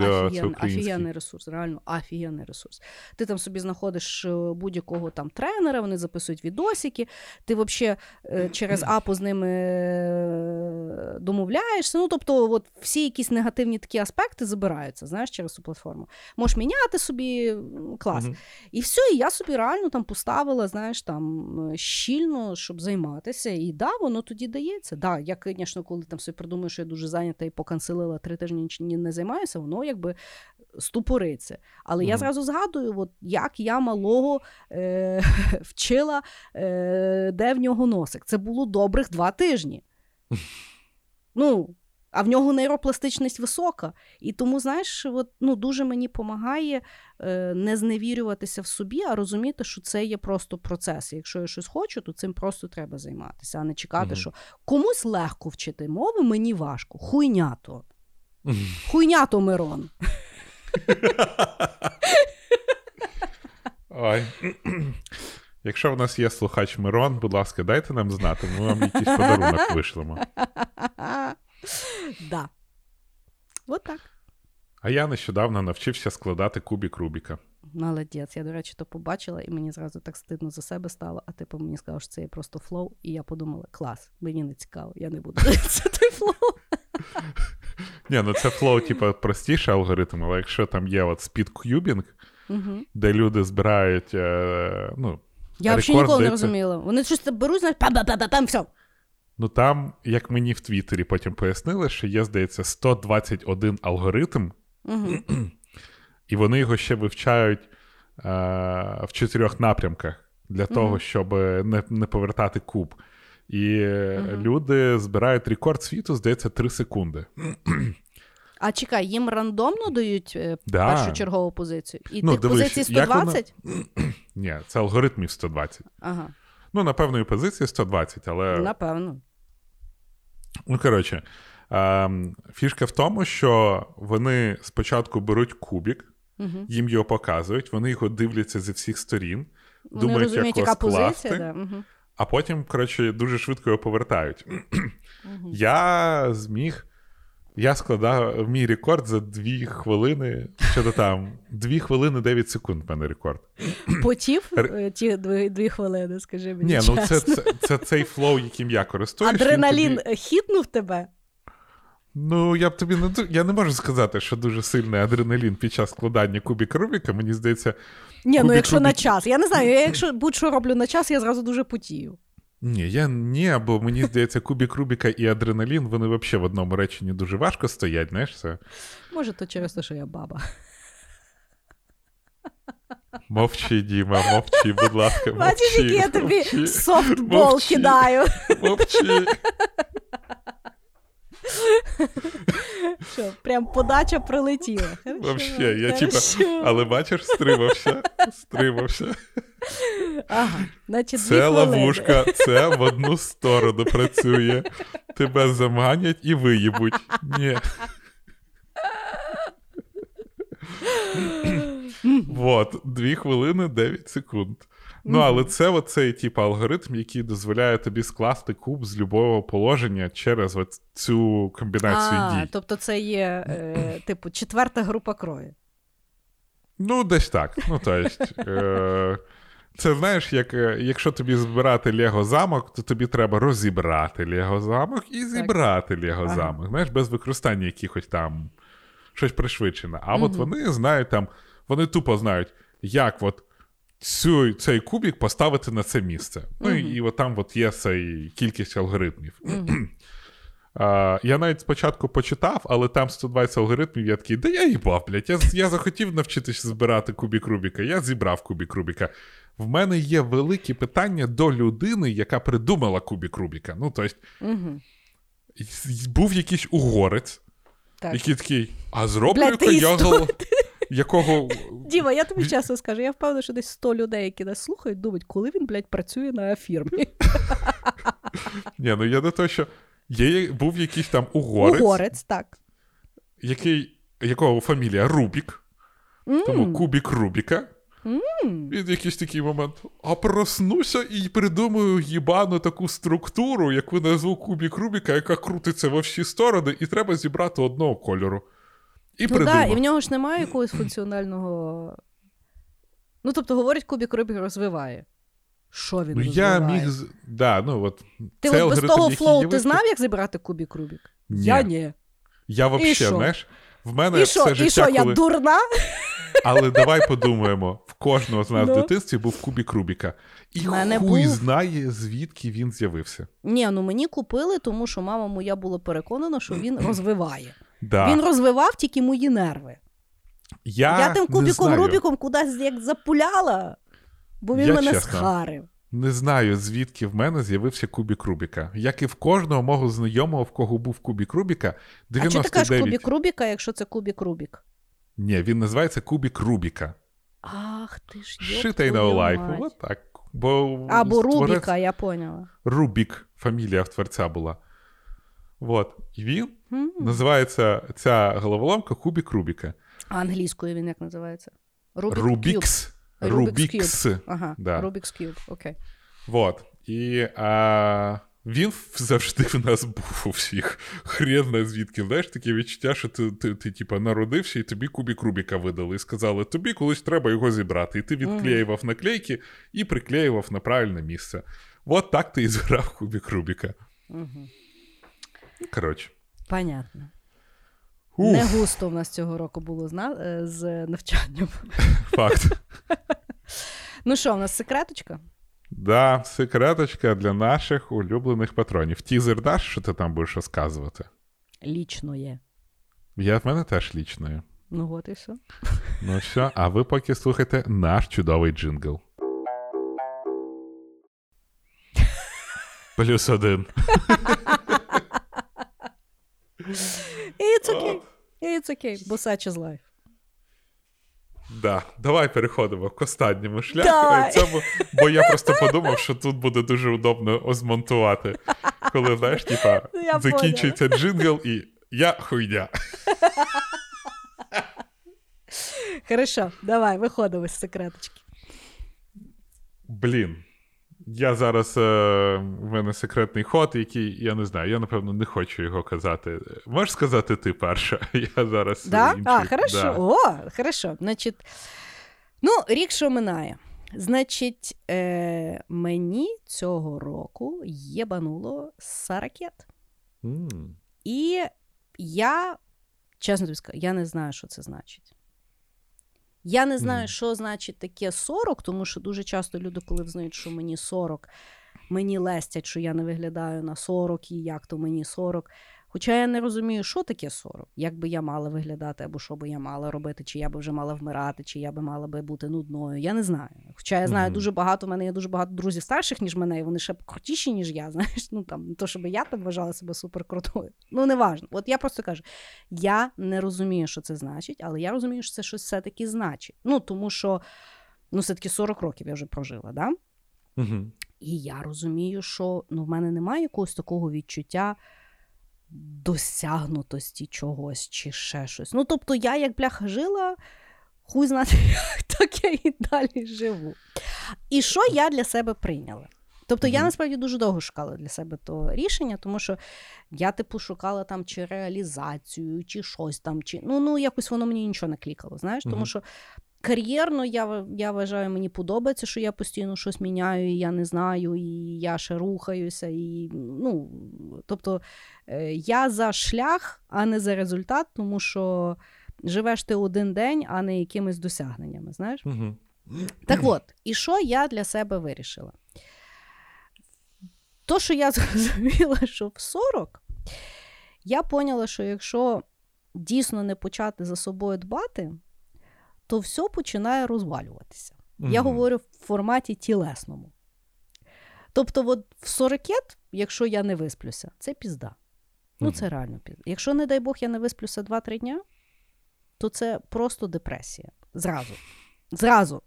офігенний ресурс, реально офігенний ресурс. Ти там собі знаходиш будь-якого там тренера, вони записують відосики, ти взагалі через апу з ними домовляєшся, ну, тобто, от всі якісь негативні такі аспекти забираються, знаєш, через цю платформу. Можеш міняти собі, клас. І все, і я собі реально там поставила, знаєш, там, щільно, щоб займатися, і да, воно тоді дається. Да, я, звісно, коли там собі придумаю, що я дуже зайнята і поканцелила 3 тижні, не займаюся, воно якби ступориться. Але я зразу згадую, от, як я малого вчила, де в нього носик. Це було добрих 2 тижні. Ну, а в нього нейропластичність висока. І тому, знаєш, от, ну, дуже мені допомагає не зневірюватися в собі, а розуміти, що це є просто процес. Якщо я щось хочу, то цим просто треба займатися, а не чекати, що комусь легко вчити мови, мені важко. Хуйнято. Хуйнято, Мирон. Ой. Якщо в нас є слухач Мирон, будь ласка, дайте нам знати, ми вам якийсь подарунок вишлемо. Да. Вот так. А я нещодавно навчився складати кубик Рубіка. Молодець. Я, до речі, то побачила, і мені зразу так стидно за себе стало, а типу мені сказав, що це є просто флоу, і я подумала, клас, мені не цікаво, я не буду дивитися той флоу. Ні, ну це флоу, типу, простіший алгоритм, але якщо там є от спідк'юбінг, де люди збирають, ну, Я вообще ніколи не розуміла. Вони щось беруть, знаєш, пам-пам-пам-пам, все. Ну там, як мені в Твіттері потім пояснили, що є, здається, 121 алгоритм, і вони його ще вивчають в 4 напрямках для того, щоб не повертати куб. І люди збирають рекорд світу, здається, 3 секунди. А чекай, їм рандомно дають першочергову позицію? І ну, тих позицій 120? Ні, це алгоритмів 120. Ага. Ну, на певної позиції 120, але... Напевно. Ну, коротше, фішка в тому, що вони спочатку беруть кубик, їм його показують, вони його дивляться зі всіх сторін, вони думають, розуміють, як його скласти, а потім, коротше, дуже швидко його повертають. Я зміг... Я складав мій рекорд за 2 хвилини, що-то там, 2 хвилини 9 секунд в мене рекорд. Потів ті 2 хвилини, скажи мені чесно. Ні, ну це цей флоу, яким я користуюсь. Адреналін тобі... хітнув тебе? Ну, я б тобі не... Я не можу сказати, що дуже сильний адреналін під час складання кубіка Рубіка, мені здається... Ні, ну якщо на час, я не знаю, я якщо будь-що роблю на час, я зразу дуже потію. Ні, бо мені здається, кубік Рубіка і адреналін, вони взагалі в одному реченні дуже важко стоять, знаєш все. Може, то через те, що я баба. Мовчи, Діма, мовчи, будь ласка, мовчи. Бачиш, який я тобі софтбол кидаю. Мовчи. Що, прям подача прилетіла. Взагалі, я типа, але бачиш, стримався. Ага, значить, це ловушка, це в одну сторону працює. Тебе заманять і виїбуть. Ні. Вот, 2 хвилини 9 секунд. Ну, але це оцей типу алгоритм, який дозволяє тобі скласти куб з любого положення через цю комбінацію дій. Тобто це є, типу, 4-та група крові. Ну, десь так. Ну, тобто... Це, знаєш, як, якщо тобі збирати Лего-замок, то тобі треба розібрати Лего-замок і зібрати Лего-замок. Знаєш, без використання якихось там щось пришвидшене. А от вони знають там, вони тупо знають, як от цей кубик поставити на це місце. Ну і от там от є цей кількість алгоритмів. Я навіть спочатку почитав, але там 120 алгоритмів, я такий, да я їбав, блядь, я захотів навчитися збирати кубик Рубіка, я зібрав кубик Рубіка. В мене є великі питання до людини, яка придумала кубик Рубіка. Ну, тобто, був якийсь угорець, який такий, а зроблю-ка я якого... Діма, я тобі чесно скажу, я впевнена, що десь 100 людей, які нас слухають, думають, коли він, блядь, працює на фірмі. Ні, ну я до того, що був якийсь там угорець. Угорець, так. Якого фамілія Рубік. Тому кубик Рубіка. Він якийсь такий момент, а проснуся і придумаю їбану таку структуру, яку назву кубик Рубіка, яка крутиться во всі сторони, і треба зібрати одного кольору. І придумав. Ну так, і в нього ж немає якогось функціонального... Ну, тобто, говорить, кубик Рубіка розвиває. Що він розвиває? Ну, я міг... Да, ну, от... Ти от без того флоу, ти знав, як зібрати кубик Рубік? Я ні. Я взагалі, знаєш, в мене все життя... І що, я дурна? Але давай подумаємо, в кожного з нас в дитинстві був кубик Рубіка. І хуй знає, звідки він з'явився. Ні, ну мені купили, тому що мама моя була переконана, що він розвиває. Да. Він розвивав тільки мої нерви. Я тим кубиком Рубіком кудись як запуляла, бо він мене схарив. Не знаю, звідки в мене з'явився кубик Рубіка. Як і в кожного мого знайомого, в кого був кубик Рубіка, 99... А чи ти кажеш кубик Рубіка, якщо це кубик Рубік? Ні, він називається кубик Рубіка. Ах, ти ж є. Shit I Know Live. От так. Або Рубіка, я поняла. Рубік, фамілія в творця була. От. І він називається, ця головоломка, кубик Рубіка. А англійською він як називається? Rubik's. Rubik's. Ага, Rubik's Cube, окей. От. І він завжди в нас був у всіх. Хрена звідки, знаєш, таке відчуття, що ти типа, народився і тобі кубик Рубіка видали. І сказали, тобі колись треба його зібрати. І ти відклеював наклейки і приклеював на правильне місце. От так ти і збирав кубик Рубіка. Коротше. Понятно. Не густо в нас цього року було з навчанням. Факт. Ну що, у нас секреточка? Да, секреточка для наших улюблених патронів. Тізер даш, що ти там будеш розказувати? Лічно є. Я в мене теж лічною. Ну от і все. Ну все, а ви поки слухайте наш чудовий джингл. +1 It's okay. It's okay. Босач is life. Да, давай переходимо к останньому шляху. Да. Цьому, бо я просто подумав, що тут буде дуже удобно озмонтувати. Коли, знаєш, типа, закінчується джингл і я хуйня. Хорошо, давай, виходимо з секреточки. Блін, я зараз... в мене секретний ход, який, я не знаю, я, напевно, не хочу його казати. Можеш сказати ти перша? Я зараз... Да? Інші. А, хорошо. Да. О, хорошо. Значить, ну, рік, що минає. Значить, мені цього року єбануло 40. І я, чесно тобі скажу, я не знаю, що це значить. Я не знаю, що значить таке 40, тому що дуже часто люди, коли взнають, що мені 40, мені лестять, що я не виглядаю на 40, і як то мені 40. Хоча я не розумію, що таке 40, як би я мала виглядати, або що би я мала робити, чи я би вже мала вмирати, чи я би мала би бути нудною, я не знаю. Хоча я знаю дуже багато, в мене є дуже багато друзів старших, ніж мене, і вони ще крутіші, ніж я, знаєш, ну там, не то, щоб я там вважала себе суперкрутою, ну неважно. От я просто кажу, я не розумію, що це значить, але я розумію, що це щось все-таки значить. Ну, тому що, ну, все-таки 40 років я вже прожила, да? І я розумію, що, ну, в мене немає якогось такого відчуття досягнутості чогось чи ще щось. Ну, тобто, я як бляха жила, хуй знати, як так я і далі живу. І що я для себе прийняла? Тобто, я, насправді, дуже довго шукала для себе то рішення, тому що я, типу, шукала там чи реалізацію, чи щось там, чи... Ну, якось воно мені нічого не клікало, знаєш? Тому що кар'єрно, я вважаю, мені подобається, що я постійно щось міняю, і я не знаю, і я ще рухаюся, і, ну, тобто, я за шлях, а не за результат, тому що живеш ти один день, а не якимись досягненнями, знаєш? Так от, і що я для себе вирішила? То, що я зрозуміла, що в 40, я поняла, що якщо дійсно не почати за собою дбати, то все починає розвалюватися. Я говорю в форматі тілесному. Тобто, от в 40-ет, якщо я не висплюся, це пізда. Ну, це реально пізда. Якщо, не дай Бог, я не висплюся 2-3 дня, то це просто депресія. Зразу.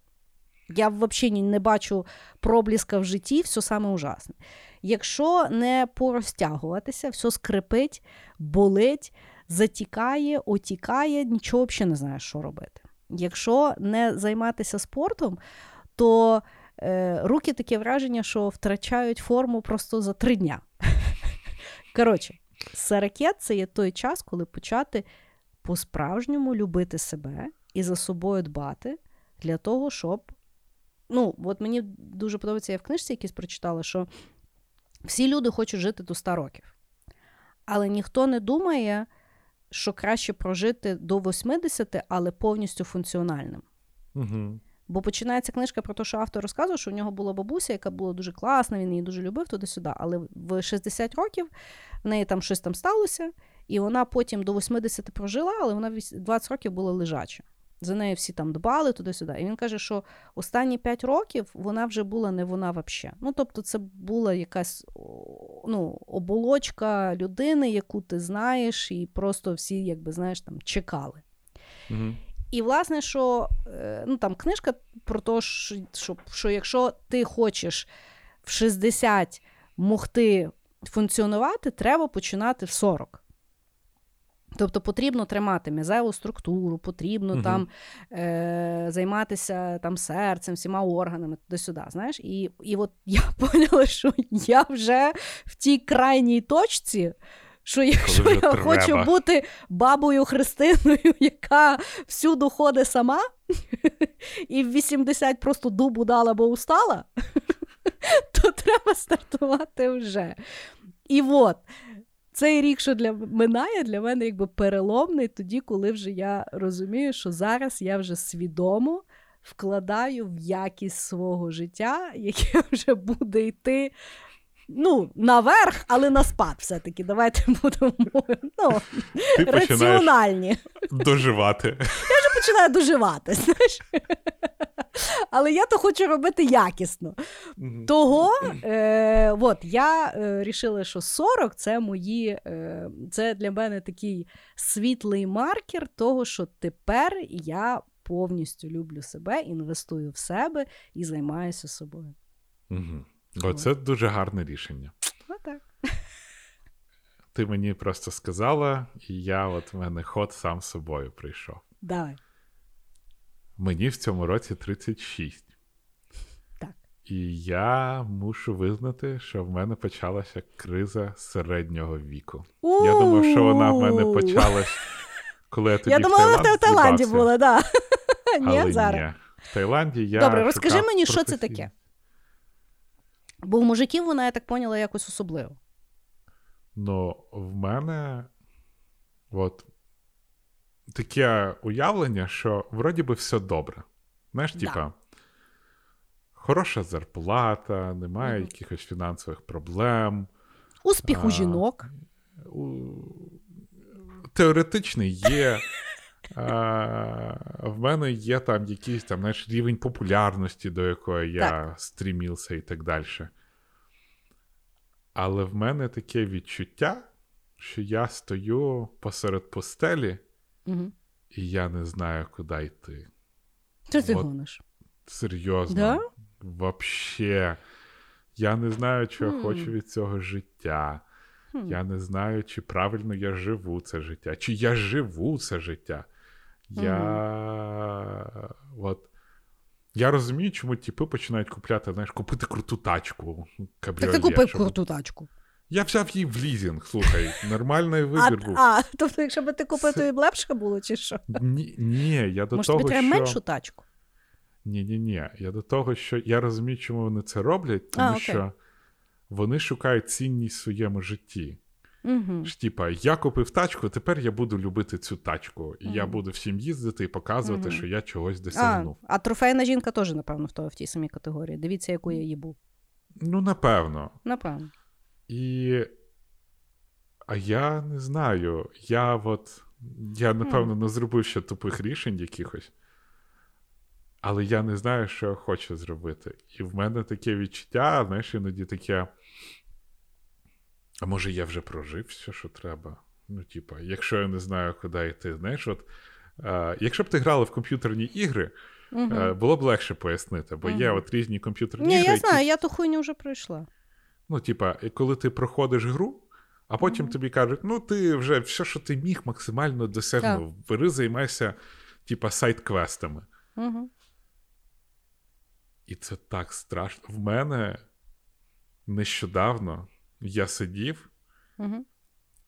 Я взагалі не бачу пробліска в житті, все саме ужасне. Якщо не порозтягуватися, все скрипить, болить, затікає, отікає, нічого взагалі не знаєш, що робити. Якщо не займатися спортом, то руки таке враження, що втрачають форму просто за 3 дня. Коротше, 40-ет – це є той час, коли почати по-справжньому любити себе і за собою дбати для того, щоб... Ну, от мені дуже подобається, я в книжці якісь прочитала, що всі люди хочуть жити до 100 років. Але ніхто не думає, що краще прожити до 80, але повністю функціональним. Бо починається книжка про те, що автор розказував, що в нього була бабуся, яка була дуже класна, він її дуже любив туди-сюди, але в 60 років в неї там щось там сталося, і вона потім до 80 прожила, але вона 20 років була лежача. За нею всі там дбали туди-сюди. І він каже, що останні 5 років вона вже була не вона взагалі. Ну, тобто це була якась, ну, оболочка людини, яку ти знаєш, і просто всі, якби, знаєш, там, чекали. І, власне, що, ну, там, книжка про те, що якщо ти хочеш в 60 могти функціонувати, треба починати в 40. Тобто потрібно тримати м'язеву структуру, потрібно там займатися там серцем, всіма органами, туди-сюди, знаєш. І от я поняла, що я вже в тій крайній точці, що якщо я хочу бути бабою Христиною, яка всюди ходить сама, і в 80 просто дубу дала, бо устала, то треба стартувати вже. І от... Цей рік, що минає, для мене якби переломний тоді, коли вже я розумію, що зараз я вже свідомо вкладаю в якість свого життя, яке вже буде йти, ну, наверх, але на спад все-таки. Давайте будемо, ну, ти раціональні. Доживати. Я вже починаю доживати, знаєш. Але я то хочу робити якісно. Того, я рішила, що 40 – це мої, це для мене такий світлий маркер того, що тепер я повністю люблю себе, інвестую в себе і займаюся собою. Угу. Оце дуже гарне рішення. Отак. Ти мені просто сказала, і я в мене ход сам з собою прийшов. Давай. Мені в цьому році 36. Так. І я мушу визнати, що в мене почалася криза середнього віку. Я думав, що вона в мене почалась, коли я тоді в Таїланд збивався. Я думала, ти в Таїланді була, так. Ні, зараз. В Таїланді я шукав. Добре, розкажи мені, що це таке. Бо в мужиків вона, я так поняла, якось особливо. Ну, в мене таке уявлення, що вроді би все добре. Знаєш, типа, хороша зарплата, немає якихось фінансових проблем. Успіх у жінок. Теоретичний є. В мене є там якийсь там, знаєш, рівень популярності, до якого я стрімився і так далі. Але в мене таке відчуття, що я стою посеред постелі, і я не знаю, куди йти. Що ти гониш? Серйозно. Да? Вообще. Я не знаю, чого хочу від цього життя. Я не знаю, чи правильно я живу це життя. Чи я живу це життя. Я розумію, чому типи починають купляти, знаєш, купити круту тачку. Так ти купив круту тачку. Я взяв її в лізінг, слухай, нормальний вибір був. Тобто, якщо б ти купив, то і б лепше було, чи що? Ні, я до того, що... Може, тобі треба меншу тачку? Ні, я до того, що я розумію, чому вони це роблять, тому що вони шукають цінність в своєму житті. Типа, я купив тачку, тепер я буду любити цю тачку. І я буду всім їздити і показувати, що я чогось досягнув. А трофейна жінка теж, напевно, в тій самій категорії. Дивіться, яку я їбу. Ну, напевно. І... А я не знаю. Я, напевно, не зробив ще тупих рішень якихось. Але я не знаю, що я хочу зробити. І в мене таке відчуття, знаєш, іноді таке... А може, я вже прожив все, що треба? Ну, типа, якщо я не знаю, куди йти, знаєш, якщо б ти грала в комп'ютерні ігри, було б легше пояснити, бо є різні комп'ютерні ігри. Ні, я знаю, я ту хуйню вже пройшла. Ну, типа, коли ти проходиш гру, а потім тобі кажуть, ну, ти вже все, що ти міг, максимально досягнув. Бери, займайся, типа, сайт-квестами. І це так страшно. В мене нещодавно я сидів,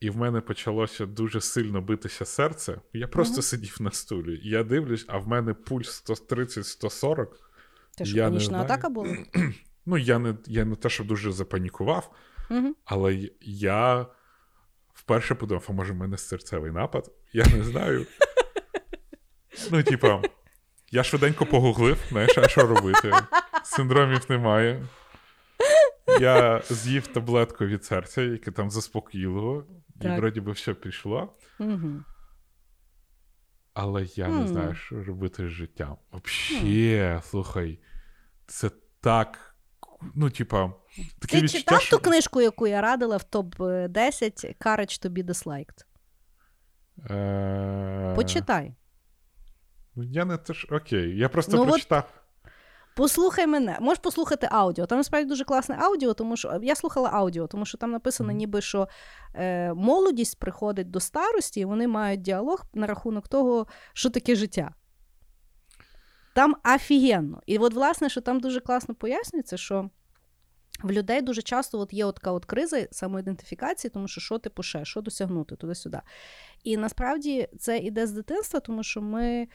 і в мене почалося дуже сильно битися серце. Я просто сидів на стулі. Я дивлюсь, а в мене пульс 130-140. Це ж панічна атака була? Ну, я не те, що дуже запанікував, але я вперше подумав, а може в мене серцевий напад? Я не знаю. Ну, типа, я швиденько погуглив, знаєш, а що робити? Синдромів немає. Я з'їв таблетку від серця, яке там заспокоїло, і вроді би все пішло. Але я не знаю, що робити з життям. Взагалі, слухай, це так, ну, типа... Ти відчуття, читав що... ту книжку, яку я радила в топ-10 «Courage to be disliked»? Почитай. Я не те ж... Окей, я просто прочитав. Послухай мене. Можеш послухати аудіо. Там, насправді, дуже класне аудіо, тому що... Я слухала аудіо, тому що там написано ніби, що молодість приходить до старості, і вони мають діалог на рахунок того, що таке життя. Там офігенно. І власне, що там дуже класно пояснюється, що в людей дуже часто є така криза самоідентифікації, тому що що типу ще, що досягнути, туди-сюди. І насправді це іде з дитинства, тому що ми...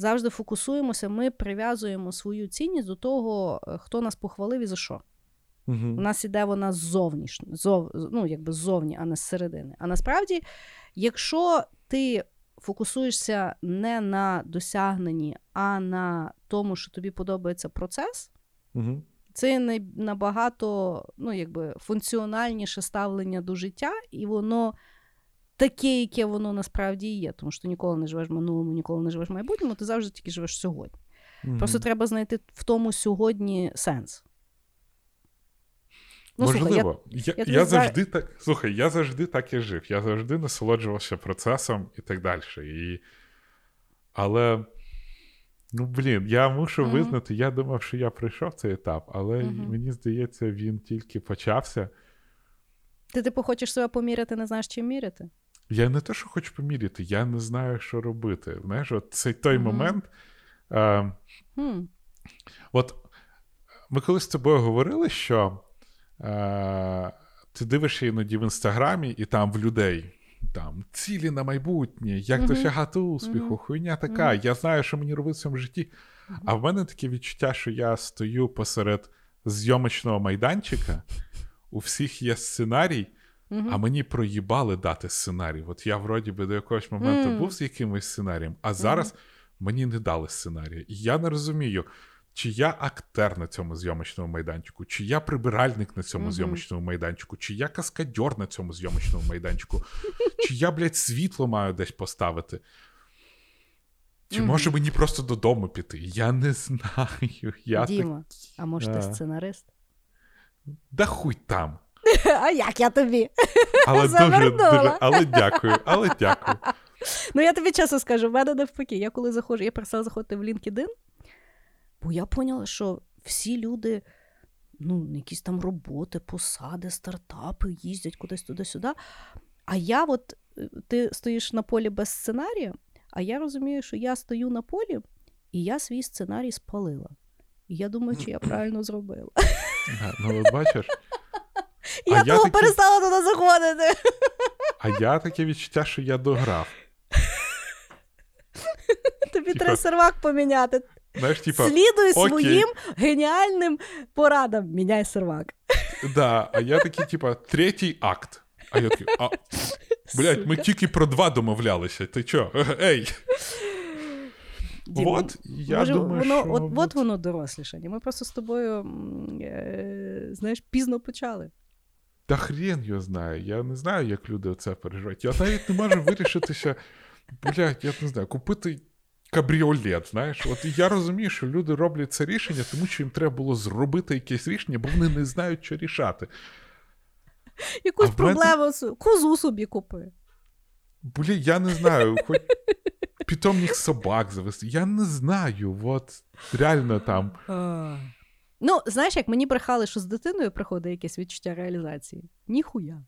Завжди фокусуємося, ми прив'язуємо свою цінність до того, хто нас похвалив і за що. У нас іде вона ззовні, а не зсередини. А насправді, якщо ти фокусуєшся не на досягненні, а на тому, що тобі подобається процес, угу. Це набагато, ну, якби, функціональніше ставлення до життя, і воно таке, яке воно насправді є, тому що ти ніколи не живеш в минулому, ніколи не живеш в майбутньому, ти завжди тільки живеш сьогодні. Угу. Просто треба знайти в тому сьогодні сенс. Ну, можливо. Я завжди так і жив. Я завжди насолоджувався процесом і так далі. Але, ну, блін, я мушу визнати, я думав, що я пройшов цей етап, але мені здається, він тільки почався. Ти, типу, хочеш себе поміряти, не знаєш, чим міряти? Я не те, що хочу поміряти, я не знаю, що робити. Знаєш, от цей той момент. От ми колись з тобою говорили, що ти дивишся іноді в Інстаграмі, і там в людей там цілі на майбутнє, як досягати успіху, хуйня така, я знаю, що мені робити в цьому житті. А в мене таке відчуття, що я стою посеред зйомочного майданчика, у всіх є сценарій, а мені проїбали дати сценарій. От я вроді би до якогось моменту був з якимось сценарієм, а зараз мені не дали сценарія. І я не розумію, чи я актер на цьому зйомочному майданчику, чи я прибиральник на цьому зйомочному майданчику, чи я каскадьор на цьому зйомочному майданчику, чи я, блядь, світло маю десь поставити, чи може мені просто додому піти. Я не знаю. Діма, а може ти сценарист? Да хуй там. А як я тобі? Але дуже, але дякую. Ну, я тобі чесно скажу, в мене навпаки. Я коли заходжу, я перестала заходити в LinkedIn, бо я поняла, що всі люди, ну, якісь там роботи, посади, стартапи, їздять кудись туди-сюди. А я от, ти стоїш на полі без сценарію, а я розумію, що я стою на полі, і я свій сценарій спалила. І я думаю, чи я правильно зробила. Ну, от бачиш. Я того перестала туди заходити. А я таке відчуття, що я дограв. Тобі треба сервак поміняти. Знаєш, типу, слідуй своїм геніальним порадам, міняй сервак. Да, а я такий, типу, третій акт. А я такий, блядь, ми тільки про два домовлялися, ти чо? Ей! Діма, от, я може, думаю, воно, що... От воно дорослішання. Ми просто з тобою, знаєш, пізно почали. Та хрен його знає. Я не знаю, як люди оце переживають. Я навіть не можу вирішитися, блядь, я не знаю, купити... кабріолет, знаєш. От я розумію, що люди роблять це рішення, тому що їм треба було зробити якесь рішення, бо вони не знають, що рішати. Якусь проблему, козу собі купи. Блін, я не знаю, хоч питомних собак завести. Я не знаю, от реально там. Ну, знаєш, як мені брехали, що з дитиною приходить якесь відчуття реалізації. Ніхуя.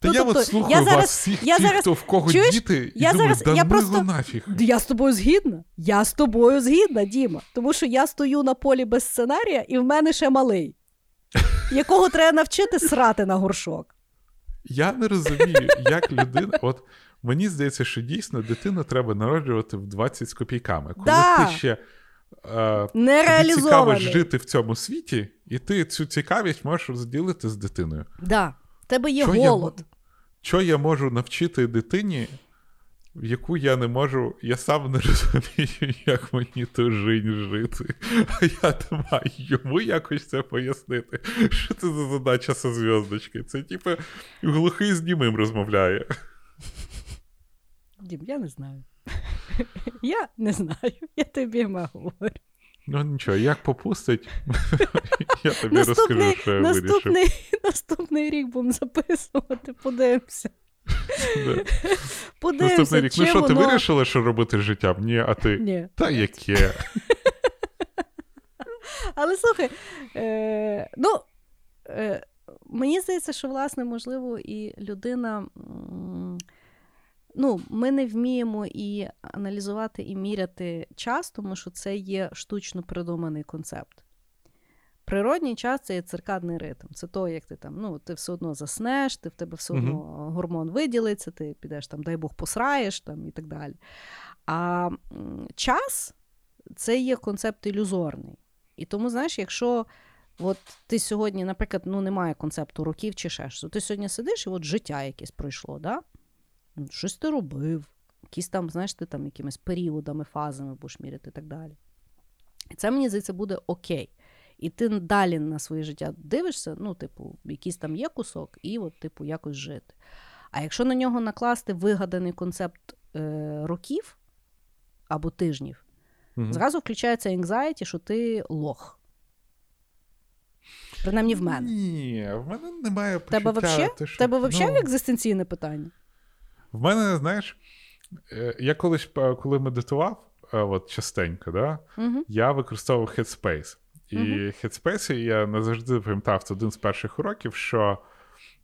Та ну, я тобто, от слухаю я вас зараз, всіх я тих, зараз, хто в кого чуєш, діти, і я думаю, зараз, да я просто, нафіг. Я з тобою згідна. Я з тобою згідна, Діма. Тому що я стою на полі без сценарія, і в мене ще малий, якого треба навчити срати на горшок. Я не розумію, як людина... От мені здається, що дійсно дитину треба народжувати в 20 з копійками. Коли ти ще... Тобі цікаво жити в цьому світі, і ти цю цікавість можеш розділити з дитиною. Так. Да. Тебе є голод. Що я можу навчити дитині, яку я не можу... Я сам не розумію, як мені ту жизнь жити. А я не маю йому якось це пояснити. Що це за задача со зв'язочки? Це, типу, глухий з німим розмовляє. Дім, я не знаю. Я не знаю. Я тобі говорю. Ну нічого, як попустить, я тобі розкажу, що я вирішив. Наступний рік будемо записувати, подивимося. Наступний рік, ну що, ти вирішила, що робити з життям? Ні, а ти? Ні. Та яке? Але слухай, ну, мені здається, що, власне, можливо, і людина... Ну, ми не вміємо і аналізувати, і міряти час, тому що це є штучно придуманий концепт. Природній час – це є циркадний ритм. Це то, як ти там, ну, ти все одно заснеш, ти в тебе все одно гормон виділиться, ти підеш там, дай Бог, посраєш там і так далі. А час – це є концепт ілюзорний. І тому, знаєш, якщо от ти сьогодні, наприклад, ну, немає концепту років чи ще щось, ти сьогодні сидиш, і от життя якесь пройшло, да? Щось ти робив, якісь там, знаєш, ти там якимись періодами, фазами будеш міряти і так далі. І це, мені здається, буде окей. І ти далі на своє життя дивишся, ну, типу, якийсь там є кусок, і от, типу, якось жити. А якщо на нього накласти вигаданий концепт років або тижнів, угу, зразу включається anxiety, що ти лох. Принаймні в мене. Ні, в мене немає почуття. В тебе взагалі екзистенційне питання? В мене, знаєш, я колись, коли медитував, от частенько, да, угу, я використовував Headspace. І Headspace, я назавжди пам'ятав, це один з перших уроків, що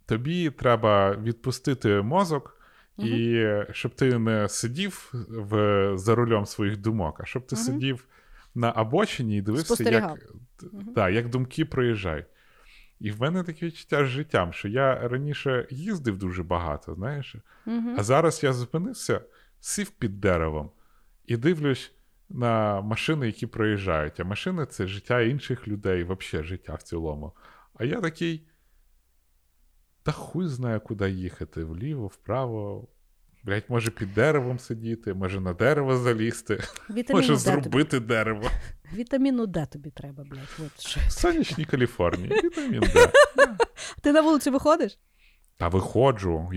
тобі треба відпустити мозок, угу, і щоб ти не сидів за рулем своїх думок, а щоб ти, угу, сидів на обочині і дивився, як думки проїжджають. І в мене таке відчуття з життям, що я раніше їздив дуже багато, знаєш, а зараз я зупинився, сів під деревом і дивлюсь на машини, які проїжджають. А машини — це життя інших людей, взагалі життя в цілому. А я такий, та хуй знає, куди їхати, вліво, вправо. Блять, може під деревом сидіти, може на дерево залізти, може зробити дерево. Вітаміну Д тобі треба, блять. В сонячній Каліфорнії. Вітамін Д. Ти на вулицю виходиш? Та виходжу.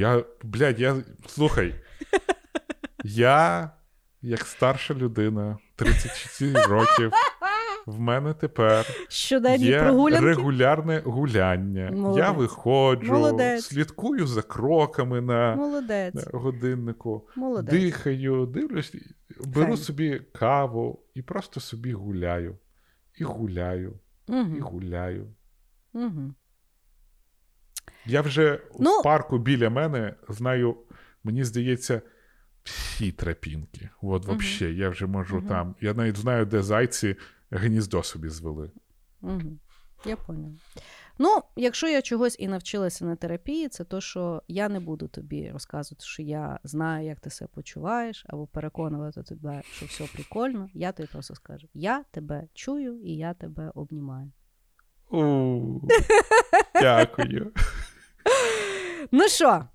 Слухай, я, як старша людина, 36 років, в мене тепер є регулярне гуляння. Молодець. Я виходжу, слідкую за кроками на годиннику, дихаю, дивлюсь, беру собі каву і просто собі гуляю. І гуляю, і гуляю. Угу. Я вже в парку біля мене знаю, мені здається, всі тропінки. От взагалі, я вже можу там, я навіть знаю, де зайці гніздо собі звели. Угу. Я поняла. Ну, якщо я чогось і навчилася на терапії, це то, що я не буду тобі розказувати, що я знаю, як ти себе почуваєш, або переконувати тебе, що все прикольно. Я тобі просто скажу, я тебе чую і я тебе обнімаю. Дякую. Ну що,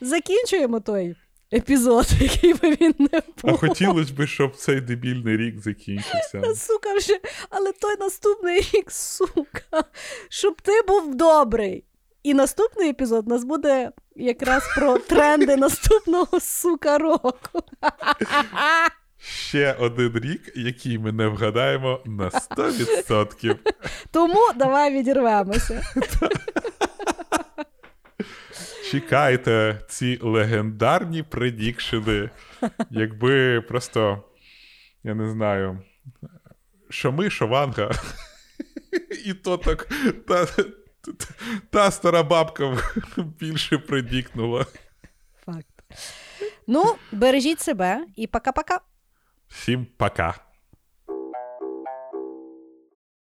закінчуємо той епізод, який би він не був. А хотілося б, щоб цей дебільний рік закінчився. Сука вже, але той наступний рік, сука, щоб ти був добрий. І наступний епізод у нас буде якраз про тренди наступного, сука, року. Ще один рік, який ми не вгадаємо на 100%. Тому давай відірвемося. Чекайте ці легендарні предікшени, якби просто, я не знаю, Шоми Шованга і то так, та стара бабка більше предікнула. Факт. Ну, бережіть себе і пока-пока. Всім пока.